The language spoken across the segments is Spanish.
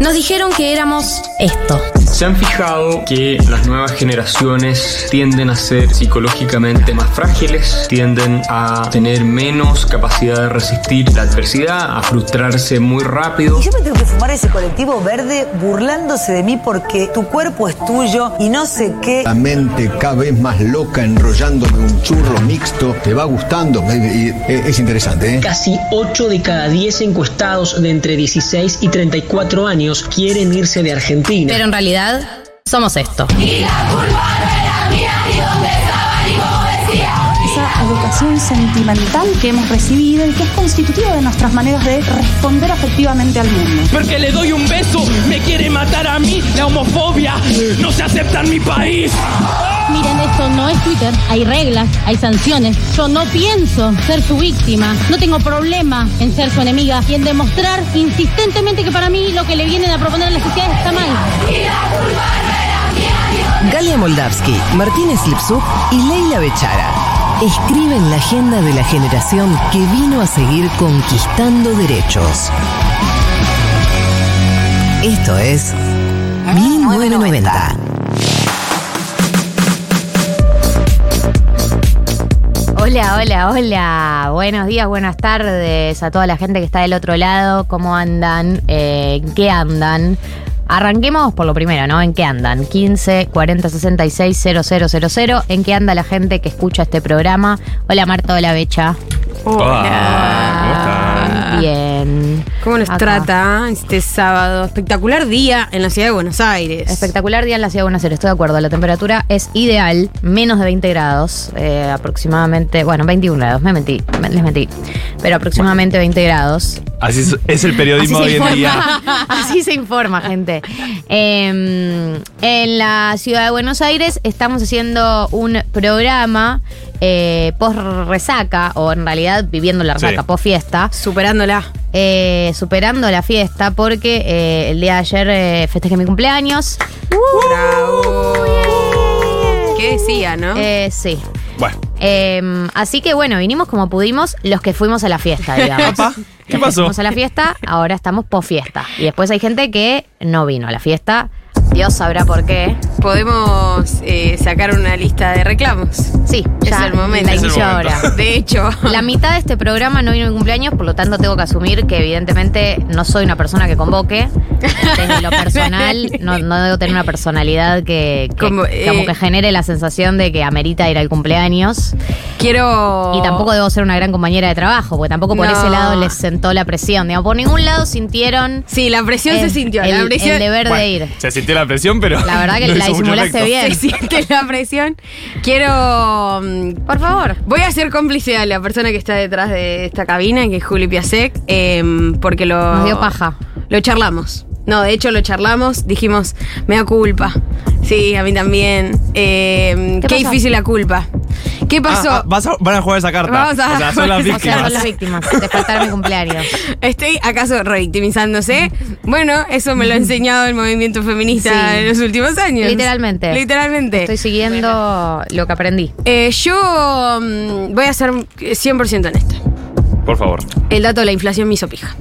Nos dijeron que éramos esto. ¿Se han fijado que las nuevas generaciones tienden a ser psicológicamente más frágiles? Tienden a tener menos capacidad de resistir la adversidad, a frustrarse muy rápido. Y yo me tengo que fumar ese colectivo verde burlándose de mí porque tu cuerpo es tuyo y no sé qué. La mente cada vez más loca enrollándome un churro mixto. Te va gustando. Es interesante, ¿eh? Casi 8 de cada 10 encuestados de entre 16 y 34 años quieren irse de Argentina. Pero en realidad somos esto. Y la culpa no era mía, ni dónde estaba, ni cómo decía. Esa educación sentimental que hemos recibido y que es constitutiva de nuestras maneras de responder afectivamente al mundo. Porque le doy un beso, me quiere matar a mí, la homofobia no se acepta en mi país. Miren, esto no es Twitter, hay reglas, hay sanciones. Yo no pienso ser su víctima, no tengo problema en ser su enemiga y en demostrar insistentemente que para mí lo que le vienen a proponer a la sociedad está mal. Galia Moldavsky, Martínez Slipsuk y Leila Bechara escriben la agenda de la generación que vino a seguir conquistando derechos. Esto es 1990. Hola, hola, hola. Buenos días, buenas tardes a toda la gente que está del otro lado. ¿Cómo andan? ¿En qué andan? Arranquemos por lo primero, ¿no? ¿En qué andan? 15 40 66 000. ¿En qué anda la gente que escucha este programa? Hola, Marta, hola, Becha. Hola. Bien. ¿Cómo nos trata este sábado? Espectacular día en la ciudad de Buenos Aires. Espectacular día en la ciudad de Buenos Aires, estoy de acuerdo. La temperatura es ideal, menos de 20 grados, aproximadamente, bueno, 21 grados, les mentí. Pero aproximadamente 20 grados. Así es el periodismo hoy en día. Así se informa, gente. En la ciudad de Buenos Aires estamos haciendo un programa post-resaca, o en realidad viviendo la resaca, sí, post-fiesta. Superándola. Superando la fiesta porque el día de ayer festejé mi cumpleaños. ¡Bravo! Yeah. ¿Qué decía, no? Sí. Bueno. Así que bueno, vinimos como pudimos los que fuimos a la fiesta, digamos. ¿Qué pasó? Fuimos a la fiesta, ahora estamos post-fiesta. Y después hay gente que no vino a la fiesta. Dios sabrá por qué. Podemos sacar una lista de reclamos. Sí, ya es el momento. La inicio ahora. De hecho, la mitad de este programa no vino mi cumpleaños, por lo tanto tengo que asumir que evidentemente no soy una persona que convoque. Desde lo personal, no debo tener una personalidad como que genere la sensación de que amerita ir al cumpleaños. Y tampoco debo ser una gran compañera de trabajo, porque tampoco por ese lado les sentó la presión. Digamos, por ningún lado sintieron. Sí, la presión se sintió. El deber de ir. Se sintió la presión, pero la verdad que la disimulaste bien. Se siente la presión. Por favor. Voy a ser cómplice a la persona que está detrás de esta cabina, que es Juli Piasek, porque nos dio paja. Lo charlamos. No, de hecho lo charlamos, dijimos, me da culpa. Sí, a mí también. Qué difícil la culpa. ¿Qué pasó? Van a jugar esa carta. Son las víctimas. Te faltaron mi cumpleaños. ¿Estoy acaso revictimizándose? Bueno, eso me lo ha enseñado el movimiento feminista en los últimos años. Literalmente. Estoy siguiendo lo que aprendí. Yo voy a ser 100% honesta. Por favor. El dato de la inflación me hizo pija.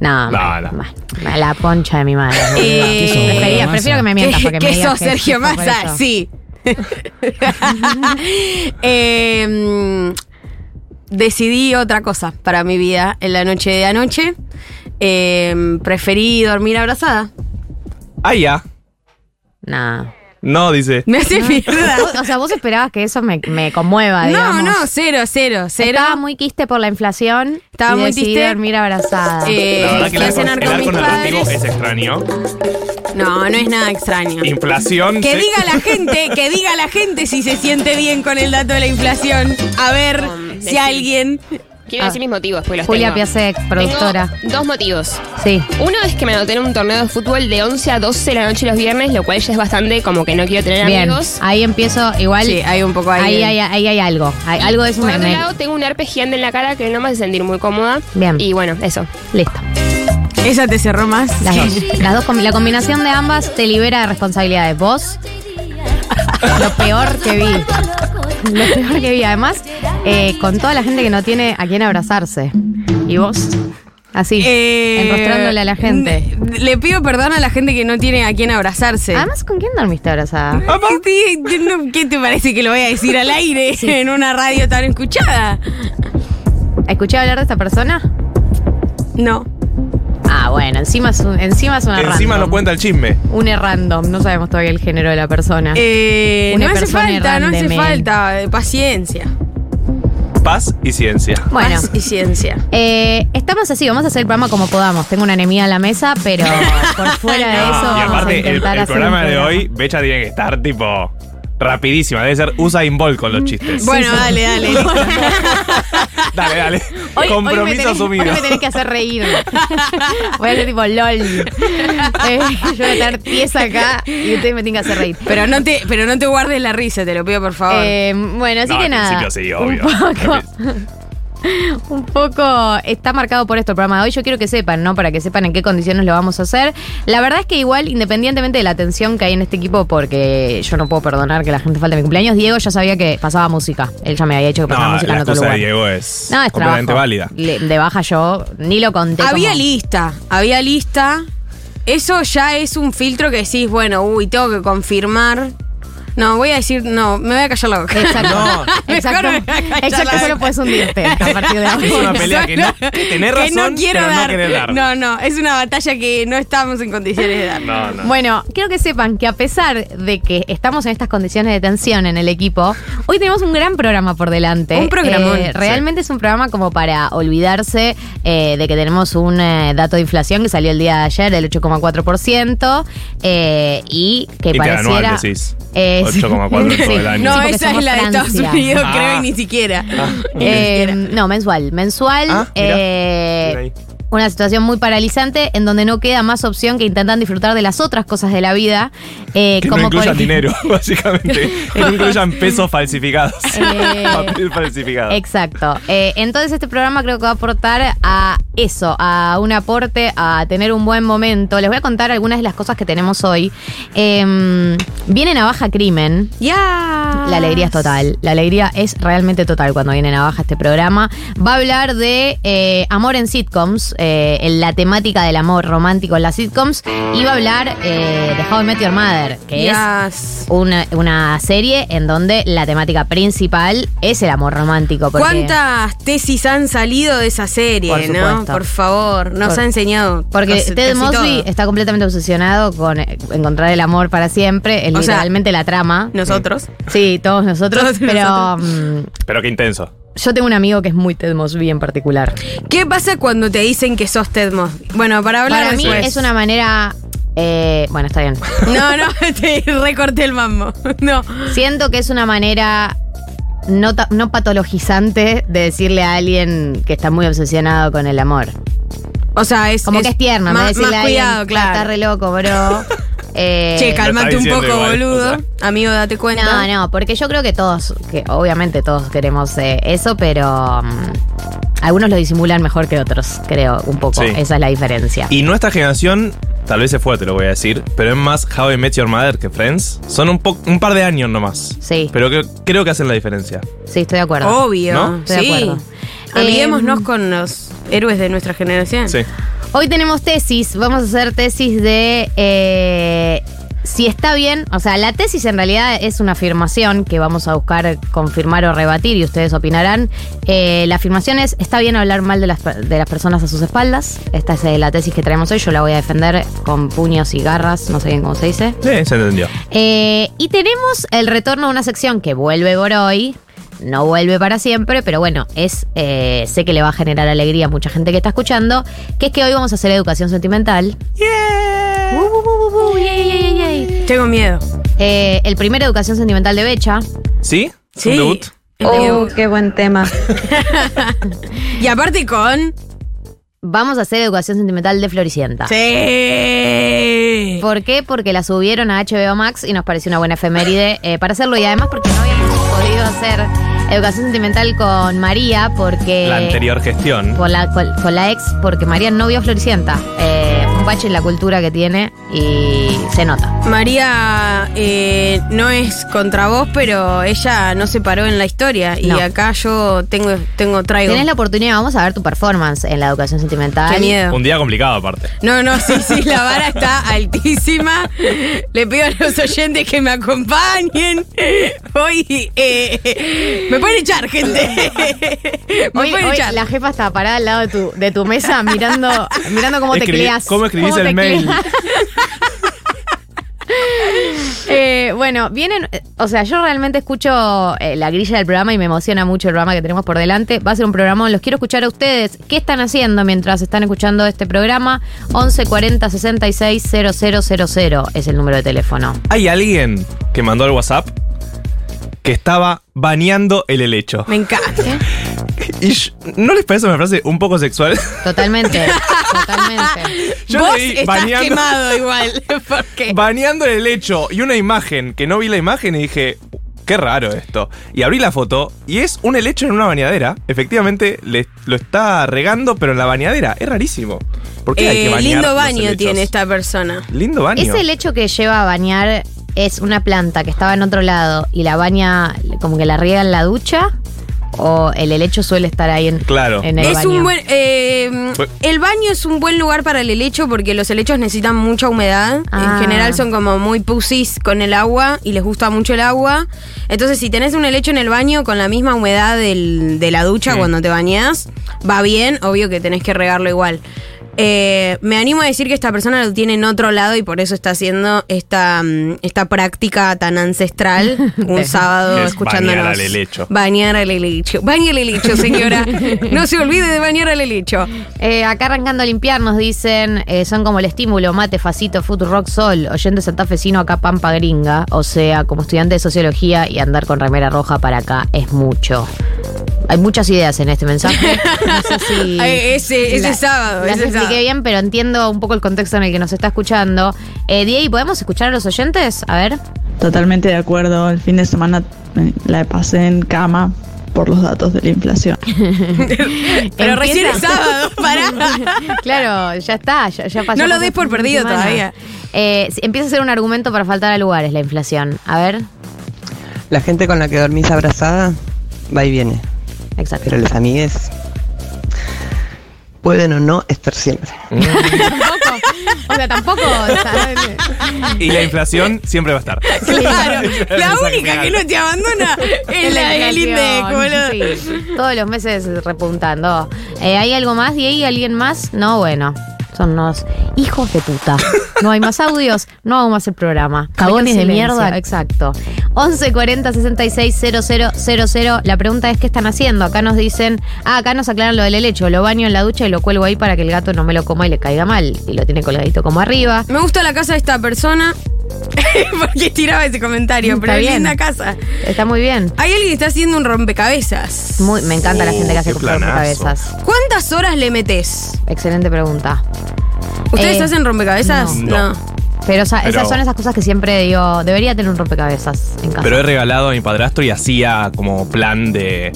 No, la poncha de mi madre. Prefiero que me mientas porque me digas. ¿Qué sos, Sergio Massa? Sí. Decidí otra cosa para mi vida en la noche de anoche. Preferí dormir abrazada. Ah, ya. No. No, dice. Me hace mierda. O sea, vos esperabas que eso me conmueva, digamos. No, cero. Estaba muy quiste por la inflación. Estaba y muy quiste. Dormir abrazada. La verdad que el arco narrativo es extraño. No es nada extraño. Inflación. Que diga la gente si se siente bien con el dato de la inflación. A ver si alguien... Quiero decir mis motivos, pues los Julia tengo. Julia Piasek, productora. Tengo 2 motivos. Sí. Uno es que me anoté en un torneo de fútbol de 11 a 12 de la noche los viernes, lo cual ya es bastante, como que no quiero tener amigos. Ahí empiezo igual. Sí, hay un poco ahí. Ahí hay algo. Algo de eso. Por otro lado, tengo un herpes gigante en la cara que no me hace sentir muy cómoda. Bien. Y bueno, eso. Listo. ¿Esa te cerró más? Las dos. La combinación de ambas te libera de responsabilidades. Vos, lo peor que vi, además, con toda la gente que no tiene a quién abrazarse. ¿Y vos? Así, enrostrándole a la gente. Le pido perdón a la gente que no tiene a quién abrazarse. Además, ¿con quién dormiste abrazada? ¿Qué te parece que lo voy a decir al aire en una radio tan escuchada? ¿Escuché hablar de esta persona? No. Ah, bueno, encima es una random. Encima no cuenta el chisme. Une random, no sabemos todavía el género de la persona. No hace falta, paciencia. Paz y ciencia. Bueno. Paz y ciencia. Estamos así, vamos a hacer el programa como podamos. Tengo una enemiga en la mesa, pero por fuera de eso. Y aparte, el programa de hoy, Becha tiene que estar tipo rapidísima. Debe ser Usain Bolt con los chistes. Bueno, sí, dale. Dale. Compromiso asumido. Hoy me tenés que hacer reír. Voy a ser tipo LOL. Yo voy a estar tiesa acá y ustedes me tienen que hacer reír. Pero no te guardes la risa, te lo pido por favor. Bueno, así no, que nada. Sí, obvio. Un poco está marcado por esto el programa de hoy. Yo quiero que sepan, ¿no? Para que sepan en qué condiciones lo vamos a hacer. La verdad es que igual, independientemente de la tensión que hay en este equipo, porque yo no puedo perdonar que la gente falte a mi cumpleaños, Diego ya sabía que pasaba música. Él ya me había dicho que pasaba música en otro lugar. La cosa de Diego es completamente válida. De baja yo ni lo conté. Había lista. Eso ya es un filtro que decís, bueno, tengo que confirmar. No, voy a decir, me voy a callar la boca. Exacto, solo puedes hundirte a partir de ahora. Es una pelea que tenés razón, que no quiero dar. No, es una batalla que no estamos en condiciones de dar. No. Bueno, quiero que sepan que a pesar de que estamos en estas condiciones de tensión en el equipo, hoy tenemos un gran programa por delante. Un programón. Realmente es un programa como para olvidarse de que tenemos un dato de inflación que salió el día de ayer, del 8,4%, y que pareciera... 8,4 en todo el año. No, esa es la de Estados Unidos, creo, y ni siquiera. No, mensual. Una situación muy paralizante en donde no queda más opción que intentar disfrutar de las otras cosas de la vida. Que como no incluyan dinero, básicamente. Que no incluyan pesos falsificados. Papel falsificado. Exacto. Entonces este programa creo que va a aportar a eso, a un aporte, a tener un buen momento. Les voy a contar algunas de las cosas que tenemos hoy. Viene Navaja Crimen. Ya. La alegría es total. La alegría es realmente total cuando viene Navaja este programa. Va a hablar de amor en sitcoms. En la temática del amor romántico en las sitcoms, iba a hablar de How I Met Your Mother, que es una serie en donde la temática principal es el amor romántico. ¿Cuántas tesis han salido de esa serie? Por supuesto. ¿No? Por favor, nos ha enseñado. Porque Ted Mosby está completamente obsesionado con encontrar el amor para siempre, es literalmente la trama. ¿Nosotros? Sí, todos nosotros, pero qué intenso. Yo tengo un amigo que es muy Ted Mosby en particular. ¿Qué pasa cuando te dicen que sos Ted Mosby? Bueno, para mí es una manera... bueno, está bien. No, te recorté el mambo. No. Siento que es una manera no patologizante de decirle a alguien que está muy obsesionado con el amor. O sea, es... Como que es tierno, ¿no? Decirle más cuidado, a alguien, claro. Está re loco, bro. Che, calmate un poco, igual, boludo. O sea. Amigo, date cuenta. No, porque yo creo que todos, que obviamente todos queremos eso, pero algunos lo disimulan mejor que otros, creo, un poco. Sí. Esa es la diferencia. Y nuestra generación, tal vez se fue, te lo voy a decir, pero es más How I Met Your Mother que Friends. Son un par de años nomás. Sí. Pero creo que hacen la diferencia. Sí, estoy de acuerdo. Obvio. ¿No? Estoy de acuerdo. Amiguémonos con los héroes de nuestra generación. Sí. Hoy tenemos tesis, vamos a hacer tesis de si está bien, o sea, la tesis en realidad es una afirmación que vamos a buscar confirmar o rebatir y ustedes opinarán. La afirmación es, ¿está bien hablar mal de las personas a sus espaldas? Esta es la tesis que traemos hoy, yo la voy a defender con puños y garras, no sé bien cómo se dice. Sí, se entendió. Y tenemos el retorno a una sección que vuelve por hoy. No vuelve para siempre, pero bueno, sé que le va a generar alegría a mucha gente que está escuchando, que es que hoy vamos a hacer educación sentimental. Yeah. Yeah. Tengo miedo. El primer educación sentimental de Becha. ¿Sí? Debut. Oh, qué buen tema. Y aparte vamos a hacer educación sentimental de Floricienta. Sí. ¿Por qué? Porque la subieron a HBO Max y nos pareció una buena efeméride para hacerlo y además porque no habíamos podido hacer educación sentimental con María porque... La anterior gestión. Con la ex, porque María no vio Floricienta. Pachi la cultura que tiene y se nota. María no es contra vos, pero ella no se paró en la historia. No. Y acá yo traigo. Tenés la oportunidad, vamos a ver tu performance en la educación sentimental. Qué miedo. Un día complicado aparte. No, sí, la vara está altísima. Le pido a los oyentes que me acompañen. Hoy me pueden echar, gente. Me pueden echar. La jefa está parada al lado de tu mesa mirando cómo tecleas. ¿Cómo escribís el mail? Bueno, vienen. O sea, yo realmente escucho la grilla del programa y me emociona mucho el programa que tenemos por delante. Va a ser un programón. Los quiero escuchar a ustedes. ¿Qué están haciendo mientras están escuchando este programa? 1140 66 0000 es el número de teléfono. Hay alguien que mandó el WhatsApp que estaba bañando el helecho. Me encanta. ¿Y no les parece una frase un poco sexual? Totalmente. Yo vos leí, estás baneando, quemado igual. ¿Por qué? Baneando el helecho y una imagen, que no vi la imagen y dije, qué raro esto. Y abrí la foto y es un helecho en una bañadera. Efectivamente, lo está regando, pero en la bañadera. Es rarísimo. ¿Por qué hay que bañar? Lindo baño tiene esta persona. Lindo baño. Ese helecho que lleva a bañar es una planta que estaba en otro lado y la baña, como que la riega en la ducha. O el helecho suele estar ahí en el es baño. El baño es un buen lugar para el helecho porque los helechos necesitan mucha humedad. En general son como muy pusis con el agua y les gusta mucho el agua. Entonces, si tenés un helecho en el baño con la misma humedad de la ducha cuando te bañás, va bien. Obvio que tenés que regarlo igual. Me animo a decir que esta persona lo tiene en otro lado y por eso está haciendo esta práctica tan ancestral. Un sábado es escuchándonos. Bañar al helecho. Bañar al helecho. Bañar al helecho, señora. No se olvide de bañar al helecho. Acá arrancando a limpiar nos dicen, son como el estímulo, mate, facito, futuro rock, sol, oyente santafesino acá pampa gringa. O sea, como estudiante de sociología y andar con remera roja para acá es mucho. Hay muchas ideas en este mensaje. No sé si ese sábado. Las expliqué bien, pero entiendo un poco el contexto en el que nos está escuchando. Diego, ¿podemos escuchar a los oyentes? A ver. Totalmente de acuerdo. El fin de semana la pasé en cama por los datos de la inflación. Pero recién es sábado, pará. Claro, ya está. Ya pasó. No lo des por perdido todavía. Empieza a ser un argumento para faltar a lugares la inflación. A ver. La gente con la que dormís abrazada va y viene. Exacto. Pero los amigues pueden o no estar siempre. Tampoco. Y la inflación siempre va a estar. Claro. La única que no te abandona es la del INDEC. Sí. Todos los meses repuntando. ¿Hay algo más, Diego? ¿Alguien más? No, bueno. Son unos hijos de puta. No hay más audios, no hago más el programa. Cagones de mierda. Exacto. 1140 66 0000. La pregunta es, ¿qué están haciendo? Acá nos dicen, acá nos aclaran lo del helecho. Lo baño en la ducha y lo cuelgo ahí para que el gato no me lo coma y le caiga mal. Y lo tiene colgadito como arriba. Me gusta la casa de esta persona. Porque tiraba ese comentario. Está, pero es linda casa. Está muy bien. Hay alguien que está haciendo un rompecabezas. Me encanta la gente que hace rompecabezas. ¿Cuántas horas le metés? Excelente pregunta. ¿Ustedes hacen rompecabezas? No. Pero esas son esas cosas que siempre digo, debería tener un rompecabezas en casa. Pero he regalado a mi padrastro y hacía como plan de...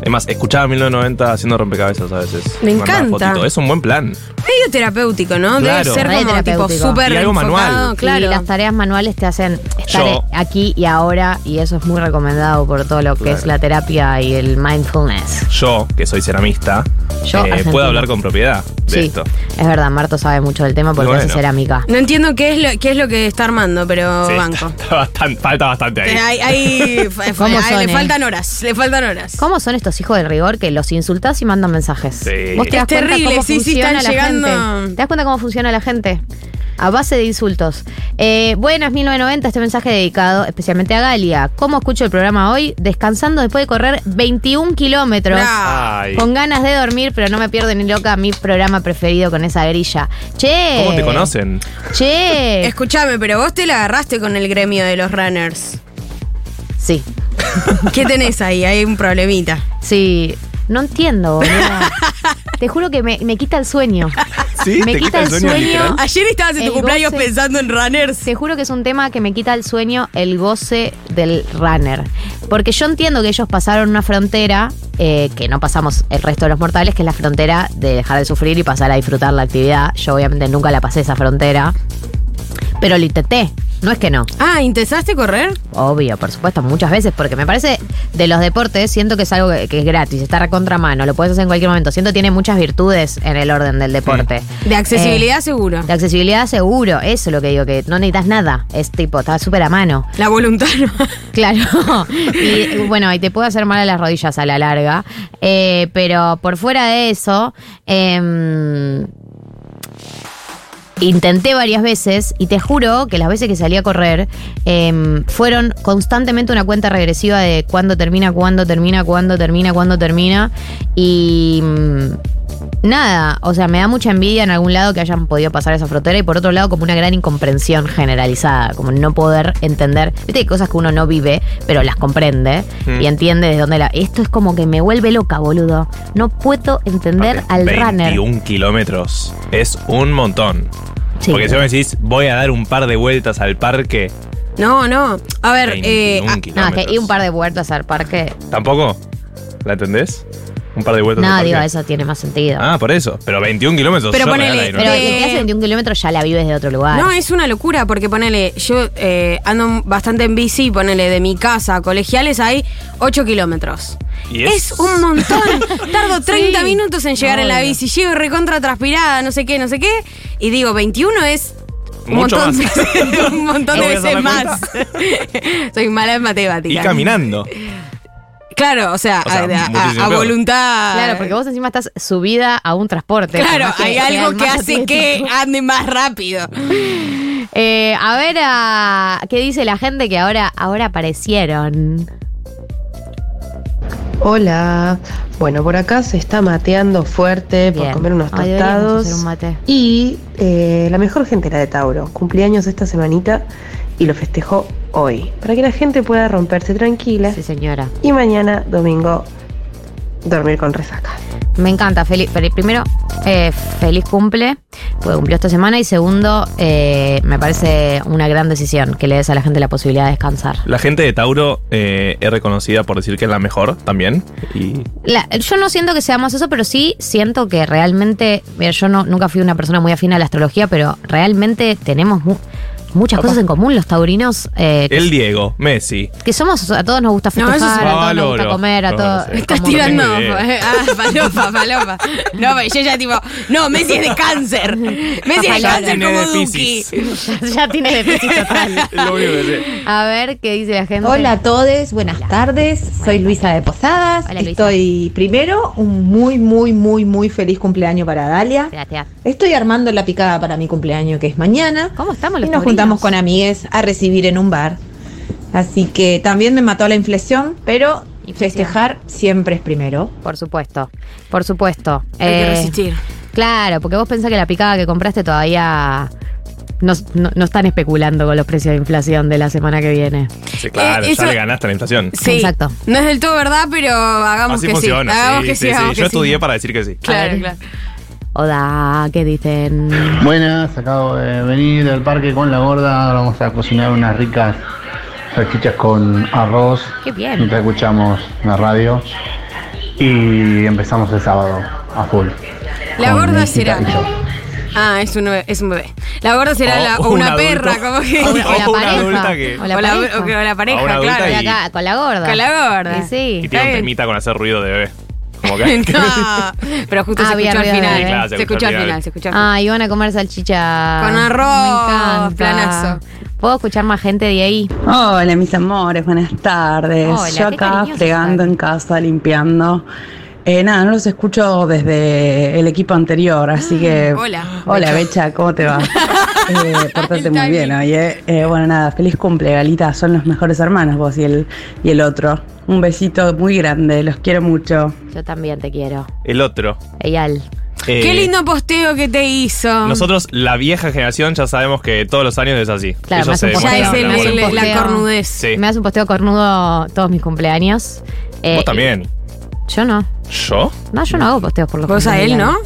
Además, escuchaba 1990 haciendo rompecabezas a veces. Me encanta. Es un buen plan. Medio terapéutico, ¿no? Claro. Debe ser como tipo súper enfocado. Manual. Claro. Y las tareas manuales te hacen estar aquí y ahora, y eso es muy recomendado por todo lo que es la terapia y el mindfulness. Yo, que soy ceramista, puedo hablar con propiedad de esto. Es verdad, Marto sabe mucho del tema porque hace cerámica. No entiendo qué es lo que está armando, pero sí, banco. Falta bastante ahí. Le faltan horas. ¿Cómo son estos hijos del rigor que los insultás y mandan mensajes? Sí. ¿Vos te das cuenta cómo funciona la gente? ¿Te das cuenta cómo funciona la gente? A base de insultos. Buenas, 1990, este mensaje dedicado especialmente a Galia. ¿Cómo escucho el programa hoy? Descansando después de correr 21 kilómetros. Ay. Con ganas de dormir, pero no me pierdo ni loca mi programa preferido con esa grilla. Che. ¿Cómo te conocen? Che. Escuchame, pero vos te la agarraste con el gremio de los runners. Sí. ¿Qué tenés ahí? Hay un problemita. Sí, no entiendo, boludo. Te juro que me quita el sueño. ¿Sí? Me quita el sueño. Ayer estabas en tu cumpleaños pensando en runners. Te juro que es un tema que me quita el sueño, el goce del runner. Porque yo entiendo que ellos pasaron una frontera que no pasamos el resto de los mortales, que es la frontera de dejar de sufrir y pasar a disfrutar la actividad. Yo obviamente nunca la pasé esa frontera, pero lo intenté. No es que no. Ah, ¿intentaste correr? Obvio, por supuesto, muchas veces, porque me parece de los deportes, siento que es algo que es gratis, está a contramano, lo puedes hacer en cualquier momento. Siento que tiene muchas virtudes en el orden del deporte. Sí. De accesibilidad seguro. De accesibilidad seguro, eso es lo que digo, que no necesitas nada, es tipo, está súper a mano. La voluntad. Claro. Y bueno, y te puede hacer mal a las rodillas a la larga, pero por fuera de eso... Intenté varias veces y te juro que las veces que salí a correr fueron constantemente una cuenta regresiva de cuándo termina. Y nada, o sea, me da mucha envidia en algún lado que hayan podido pasar esa frontera y por otro lado como una gran incomprensión generalizada, como no poder entender. Viste, hay cosas que uno no vive, pero las comprende y entiende desde dónde la... Esto es como que me vuelve loca, boludo. No puedo entender al runner. 21 kilómetros es un montón. Sí. Porque si vos me decís, voy a dar un par de vueltas al parque. No. A ver, no, es que y un par de vueltas al parque. ¿Tampoco? ¿La entendés? Un par de vueltas al parque. No, digo, eso tiene más sentido. Ah, por eso. Pero 21 kilómetros. Pero ponele. Pero que hace 21 kilómetros ya la vives de otro lugar. No, es una locura porque ponele, yo ando bastante en bici, ponele, de mi casa a Colegiales hay 8 kilómetros. Yes. Es un montón. Tardo 30 minutos en llegar en la bici. Llego recontra transpirada, no sé qué. Y digo, 21 es un montón de veces más. Soy mala en matemáticas. Y caminando. Claro, o sea a voluntad. Claro, porque vos encima estás subida a un transporte. Claro, hay algo que hace que ande más rápido. A ver, ¿qué dice la gente que ahora aparecieron? Hola, bueno, por acá se está mateando fuerte. Bien. Por comer unos tostados. Hacer un mate. Y la mejor gente era de Tauro, cumpleaños esta semanita y lo festejó hoy, para que la gente pueda romperse tranquila. Sí, señora. Y mañana, domingo, dormir con resaca. Me encanta, primero, feliz cumple, porque cumplió esta semana. Y segundo, me parece una gran decisión que le des a la gente la posibilidad de descansar. La gente de Tauro es reconocida por decir que es la mejor también. Y... yo no siento que seamos eso, pero sí siento que realmente, mira, yo nunca fui una persona muy afín a la astrología, pero realmente tenemos... muchas cosas en común los taurinos. El Diego, Messi. Que somos, a todos nos gusta festejar, a todos nos gusta comer, a todos. Me estás tirando. Falopa. No, yo ya tipo, Messi es de cáncer. Messi es de cáncer como Duki. Ya tiene de piscis total. Lo único que sé. A ver qué dice la gente. Hola a todos, buenas tardes. Soy Luisa de Posadas. Hola, Luisa. Estoy primero, un muy, muy, muy, muy feliz cumpleaños para Dalia. Gracias. Estoy armando la picada para mi cumpleaños, que es mañana. ¿Cómo estamos los taurinos? Estamos con amigues a recibir en un bar. Así que también me mató la inflexión, pero festejar siempre es primero. Por supuesto. Hay que resistir. Claro, porque vos pensás que la picada que compraste todavía... No están especulando con los precios de inflación de la semana que viene. Sí, claro, ya le ganaste la inflación. Sí, exacto. No es del todo verdad, pero hagamos así que funciona, sí. Yo estudié para decir que sí. Claro. Hola, ¿qué dicen? Buenas, acabo de venir del parque con la gorda. Ahora vamos a cocinar unas ricas salchichas con arroz. Qué bien. Mientras escuchamos la radio. Y empezamos el sábado a full. La gorda será... Ah, es un bebé. La gorda será una perra, como que. O la pareja, claro. Acá, con la gorda. Sí. Y tiene un temita con hacer ruido de bebé. No, pero justo se escuchó al final. Claro, se escuchó al final. Ah, iban a comer salchicha con arroz, planazo. ¿Puedo escuchar más gente de ahí? Hola, mis amores, buenas tardes. Hola, yo acá fregando en casa, limpiando. No los escucho desde el equipo anterior, así que... Hola, Becha, ¿cómo te va? Portate muy bien, oye. Bueno, nada, feliz cumple, Galita. Son los mejores hermanos vos y el otro. Un besito muy grande, los quiero mucho. Yo también te quiero. El otro. Eyal. Qué lindo posteo que te hizo. Nosotros, la vieja generación, ya sabemos que todos los años es así. Claro, la cornudez. Sí. Me hace un posteo cornudo todos mis cumpleaños. Vos también. Yo no. ¿Yo? No, yo no hago posteos por los cumpleaños. ¿Vos a él, no?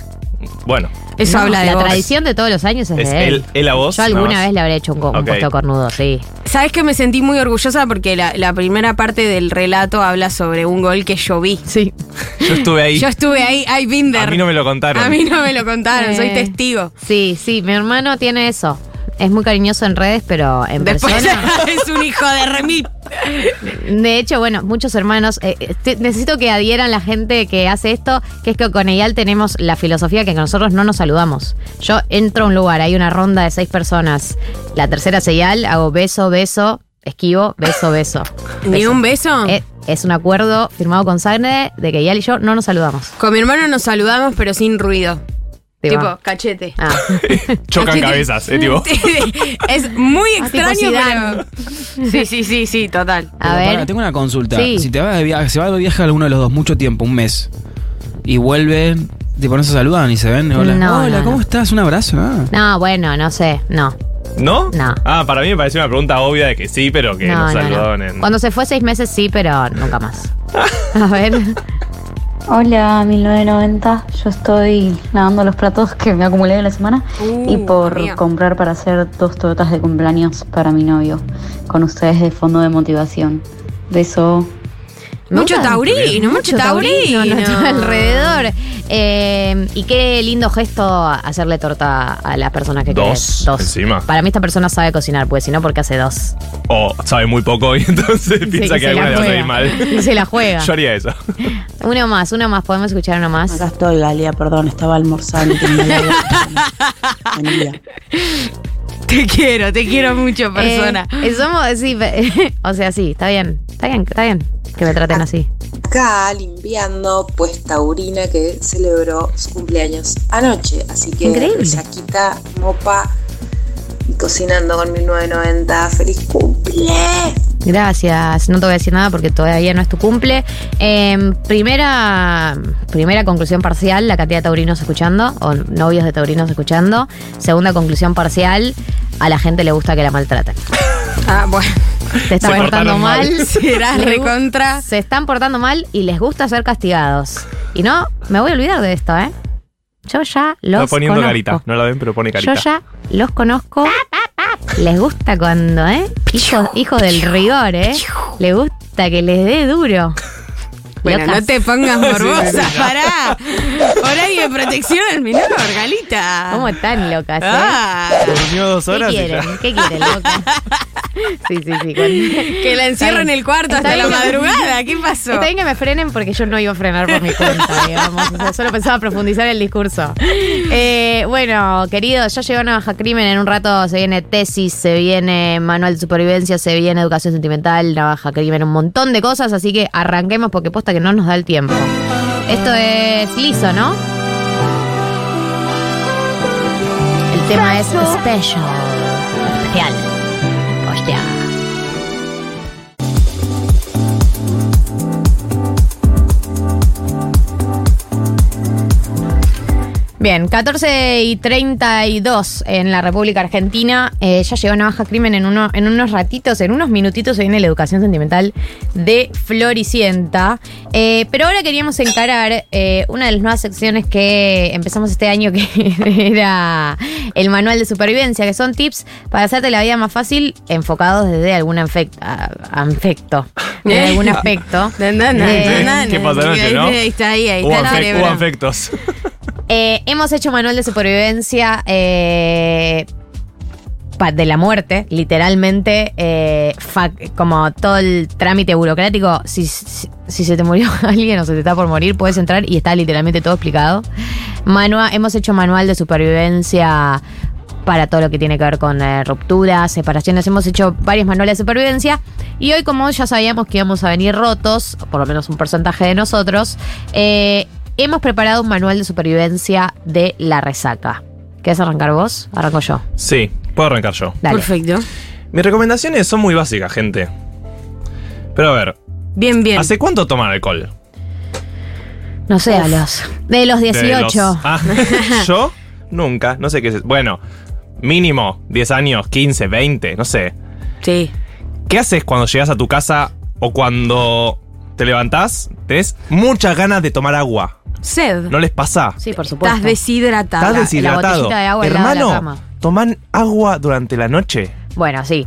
Bueno. Eso no, habla de la vos. Tradición de todos los años es de él. ¿Él a vos? Yo alguna vez le habré hecho un puesto cornudo, sí. ¿Sabes que me sentí muy orgullosa? Porque la primera parte del relato habla sobre un gol que yo vi. Sí. Yo estuve ahí. Yo estuve ahí. Ay, Binder. A mí no me lo contaron. Soy testigo. Sí, sí. Mi hermano tiene eso. Es muy cariñoso en redes, pero en persona es un hijo de remil. De hecho, bueno, muchos hermanos necesito que adhieran la gente que hace esto, que es que con Eyal tenemos la filosofía que nosotros no nos saludamos. Yo entro a un lugar, hay una ronda de 6 personas, la tercera es Eyal, hago beso, beso, esquivo, beso, beso. ¿Ni un beso? Es un acuerdo firmado con Sandra de que Eyal y yo no nos saludamos. Con mi hermano nos saludamos, pero sin ruido. Tipo, cachete. Ah. Chocan cachete. Cabezas, tipo. Es muy extraño, pero... Sí, total. A ver. Para, tengo una consulta. Sí. Si te vas de viaje, se va de viaje alguno de los dos mucho tiempo, un mes, y vuelven, tipo, no se saludan y se ven. Hola, no, hola, no, ¿cómo estás? Un abrazo. Ah. No, bueno, no sé, no. ¿No? No. Ah, para mí me pareció una pregunta obvia de que sí, pero que no saludan. No. Cuando se fue 6 meses, sí, pero nunca más. A ver... Hola, 1990. Yo estoy lavando los platos que me acumulé de la semana y por comprar para hacer 2 tortas de cumpleaños para mi novio. Con ustedes de fondo de motivación. Beso. Mucho taurino alrededor. Y qué lindo gesto hacerle torta a las personas que querés. 2 encima. Para mí esta persona sabe cocinar, pues si no, porque hace 2. O sabe muy poco y entonces piensa que alguna le va a salir mal. Y se la juega. Yo haría eso. Uno más, podemos escuchar uno más. Acá estoy, Galia, perdón, estaba almorzando. Te quiero mucho, persona. Está bien que me traten así. Acá limpiando, pues taurina que celebró su cumpleaños anoche, así que increíble. Saquita, mopa, y cocinando con 1990. ¡Feliz cumple! Gracias, no te voy a decir nada porque todavía no es tu cumple. Primera conclusión parcial, la cantidad de taurinos escuchando, o novios de taurinos escuchando. Segunda conclusión parcial, a la gente le gusta que la maltraten. Ah, bueno. Se están portando mal. Será recontra. Se están portando mal y les gusta ser castigados. Y no, me voy a olvidar de esto, ¿eh? Yo ya los conozco. Está poniendo carita, no la ven, pero pone carita. Yo ya los conozco. Les gusta cuando, ¿eh? Hijo del rigor, ¿eh? Les gusta que les dé duro. Bueno, locas. No te pongas morbosa, pará. Horario de protección al menor, Galita. ¿Cómo están locas, durmió 2 horas. ¿Qué quieren, loca? Sí. Que la encierren en el cuarto hasta la madrugada. ¿Qué pasó? Está bien que me frenen porque yo no iba a frenar por mi cuenta, digamos. O sea, solo pensaba profundizar el discurso. Bueno, queridos, ya llegó Navaja Crimen. En un rato se viene tesis, se viene manual de supervivencia, se viene educación sentimental, Navaja Crimen, un montón de cosas. Así que arranquemos porque posta que no nos da el tiempo. Esto es liso, ¿no? El tema es especial. Hostia. Bien, 14:32 en la República Argentina. Ya llegó Navaja Crimen en unos ratitos, en unos minutitos. Hoy viene la educación sentimental de Floricienta. Pero ahora queríamos encarar una de las nuevas secciones que empezamos este año, que era el manual de supervivencia, que son tips para hacerte la vida más fácil, enfocados desde algún afecto. Desde algún aspecto. ¿Qué pasó anoche, no? Ahí está. Hubo afectos. Hemos hecho manual de supervivencia de la muerte, literalmente, como todo el trámite burocrático. Si se te murió alguien o se te está por morir, puedes entrar y está literalmente todo explicado. Hemos hecho manual de supervivencia para todo lo que tiene que ver con rupturas, separaciones. Hemos hecho varios manuales de supervivencia. Y hoy, como ya sabíamos que íbamos a venir rotos, por lo menos un porcentaje de nosotros, hemos preparado un manual de supervivencia de la resaca. ¿Querés arrancar vos? ¿Arranco yo? Sí, puedo arrancar yo. Dale. Perfecto. Mis recomendaciones son muy básicas, gente. Pero a ver. Bien. ¿Hace cuánto toman alcohol? No sé, de los 18. Yo nunca, no sé qué es. Bueno, mínimo 10 años, 15, 20, no sé. Sí. ¿Qué haces cuando llegas a tu casa o cuando te levantás? Tenés muchas ganas de tomar agua. sed. ¿No les pasa? Sí, por supuesto. Estás deshidratado. Estás deshidratado. La botellita de agua helada de la cama. Hermano, ¿toman agua durante la noche? Bueno, sí.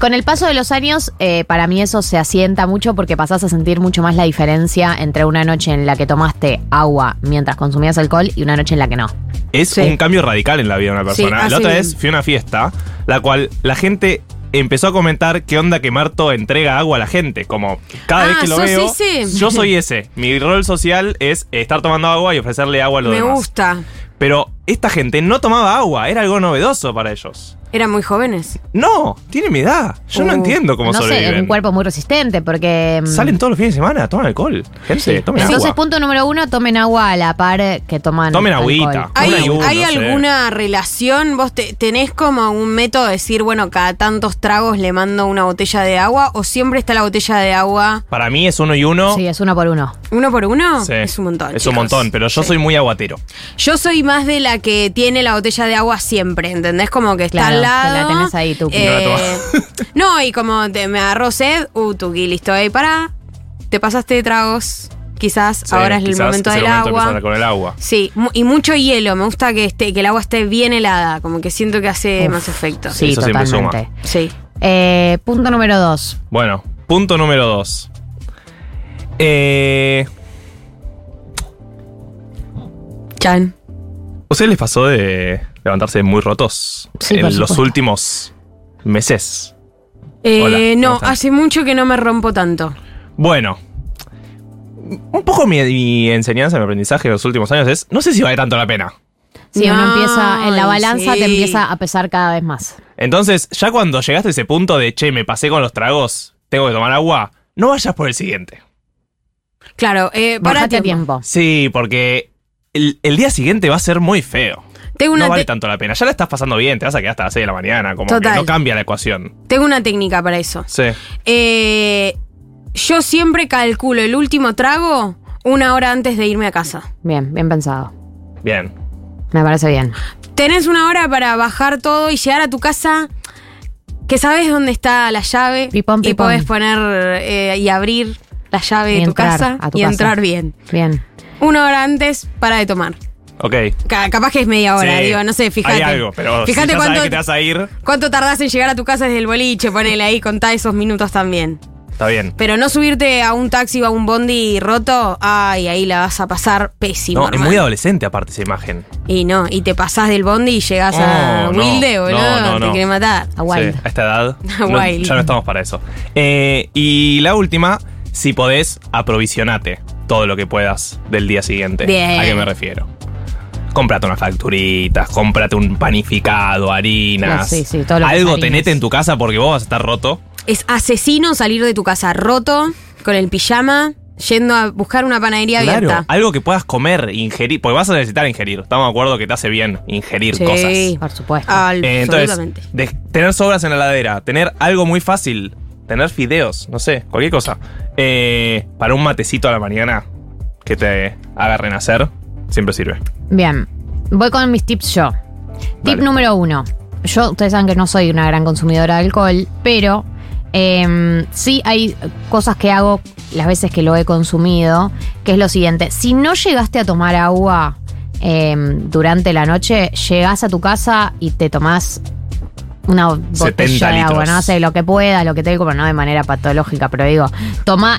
Con el paso de los años, para mí eso se asienta mucho porque pasás a sentir mucho más la diferencia entre una noche en la que tomaste agua mientras consumías alcohol y una noche en la que no. Es un cambio radical en la vida de una persona. La otra vez fui a una fiesta, la cual la gente empezó a comentar qué onda que Marto entrega agua a la gente. Como cada vez que lo veo, yo soy ese. Mi rol social es estar tomando agua y ofrecerle agua a los demás. Me gusta. Pero esta gente no tomaba agua, era algo novedoso para ellos. ¿Eran muy jóvenes? No, tienen mi edad. Yo no entiendo cómo sobreviven. No sé, es un cuerpo muy resistente porque... Salen todos los fines de semana, toman alcohol. Gente, tomen agua. Entonces, punto número uno, tomen agua a la par que toman agüita. ¿Hay alguna relación? ¿Vos tenés como un método de decir, bueno, cada tantos tragos le mando una botella de agua? ¿O siempre está la botella de agua? Para mí es uno y uno. Sí, es uno por uno. ¿Uno por uno? Sí. Es un montón, chicos. Es un montón, pero yo soy muy aguatero. Yo soy más de la que tiene la botella de agua siempre, ¿entendés? Como que está... Te la tenés ahí, Tuki. No, y como me agarró sed, Tuki, listo, ahí pará. Te pasaste de tragos. Quizás ahora es el momento del agua. Con el agua. Sí, y mucho hielo. Me gusta que el agua esté bien helada. Como que siento que hace más efecto. Sí, eso totalmente. Sí. Punto número 2. Bueno, punto número 2. Chan. ¿A ustedes les pasó de levantarse muy rotos en los últimos meses? Hola, no, hace mucho que no me rompo tanto. Bueno, un poco mi enseñanza, mi aprendizaje de los últimos años es, no sé si vale tanto la pena. Sí, no, uno empieza, en la balanza te empieza a pesar cada vez más. Entonces, ya cuando llegaste a ese punto de, me pasé con los tragos, tengo que tomar agua, no vayas por el siguiente. Claro, bájate tiempo. Sí, porque... El día siguiente va a ser muy feo. No vale tanto la pena. Ya la estás pasando bien, te vas a quedar hasta las 6 de la mañana. Como total. Que no cambia la ecuación. Tengo una técnica para eso. Sí. Yo siempre calculo el último trago una hora antes de irme a casa. Bien, bien pensado. Bien. Me parece bien. Tenés una hora para bajar todo y llegar a tu casa, que sabes dónde está la llave. Pipón, pipón. Y podés poner y abrir la llave de tu casa y entrar bien. Bien. Una hora antes, para de tomar. Ok. Capaz que es media hora, digo, no sé, fíjate. Hay algo, pero fíjate si ya cuánto, sabes que te vas a ir. ¿Cuánto tardás en llegar a tu casa desde el boliche? Ponele ahí, contá esos minutos también. Está bien. Pero no subirte a un taxi o a un bondi roto, ay, ahí la vas a pasar pésimo. No, hermano. Es muy adolescente aparte esa imagen. Y no, y te pasás del bondi y llegás a Wilde, boludo, no. Te quiere matar. A Wild. Sí, a esta edad ya no estamos para eso. Y la última, si podés, aprovisionate todo lo que puedas del día siguiente. Bien. ¿A qué me refiero? Cómprate unas facturitas, cómprate un panificado, harinas. Sí, todo lo que algo tenete en tu casa porque vos vas a estar roto. Es asesino salir de tu casa roto, con el pijama, yendo a buscar una panadería abierta. Algo que puedas comer, ingerir, porque vas a necesitar ingerir. Estamos de acuerdo que te hace bien ingerir cosas. Sí, por supuesto. Absolutamente. Entonces, tener sobras en la heladera, tener algo muy fácil. Tener fideos, no sé, cualquier cosa. Para un matecito a la mañana que te haga renacer, siempre sirve. Bien, voy con mis tips yo. Dale. Tip número 1. Ustedes saben que no soy una gran consumidora de alcohol, pero sí hay cosas que hago las veces que lo he consumido, que es lo siguiente. Si no llegaste a tomar agua durante la noche, llegás a tu casa y te tomás una botella de agua, litros. No sé, lo que pueda, lo que te digo, no de manera patológica, pero digo,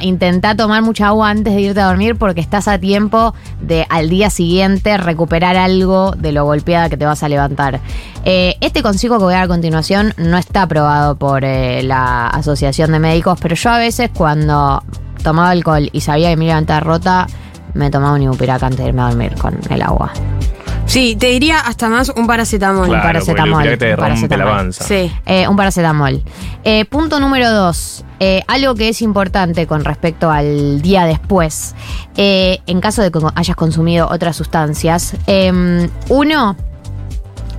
intentá tomar mucha agua antes de irte a dormir porque estás a tiempo de al día siguiente recuperar algo de lo golpeada que te vas a levantar. Este consejo que voy a dar a continuación no está aprobado por la Asociación de Médicos, pero yo a veces cuando tomaba alcohol y sabía que me iba a levantar rota, me tomaba un ibupiraca antes de irme a dormir con el agua. Sí, te diría hasta más un paracetamol. Claro, un paracetamol. Sí. Un paracetamol. Punto número 2. Algo que es importante con respecto al día después. En caso de que hayas consumido otras sustancias. Uno,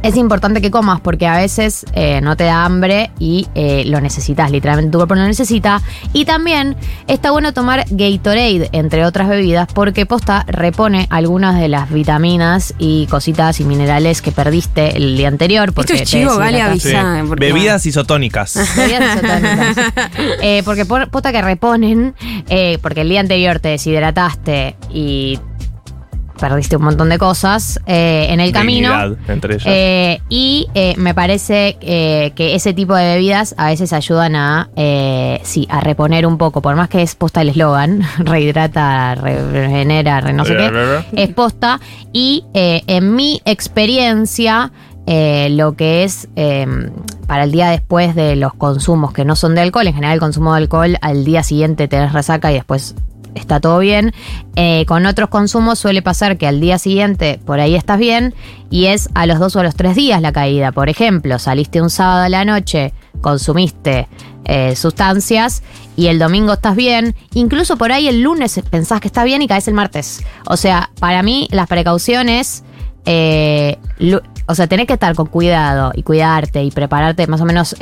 es importante que comas porque a veces no te da hambre y lo necesitas. Literalmente tu cuerpo lo necesita. Y también está bueno tomar Gatorade, entre otras bebidas, porque posta repone algunas de las vitaminas y cositas y minerales que perdiste el día anterior. Porque esto es chivo, vale, avisá. Sí. Bebidas isotónicas. Bebidas isotónicas. Porque posta que reponen, porque el día anterior te deshidrataste y... perdiste un montón de cosas en el camino. Entre ellas. Y me parece que ese tipo de bebidas a veces ayudan a reponer un poco. Por más que es posta el eslogan, rehidrata, regenera, no sé qué, es posta. Y en mi experiencia, lo que es para el día después de los consumos que no son de alcohol, en general el consumo de alcohol al día siguiente tenés resaca y después está todo bien. Con otros consumos suele pasar que al día siguiente por ahí estás bien y es a los 2 o a los 3 días la caída. Por ejemplo, saliste un sábado a la noche, consumiste sustancias y el domingo estás bien, incluso por ahí el lunes pensás que estás bien y caes el martes. O sea, para mí las precauciones, o sea, tenés que estar con cuidado y cuidarte y prepararte más o menos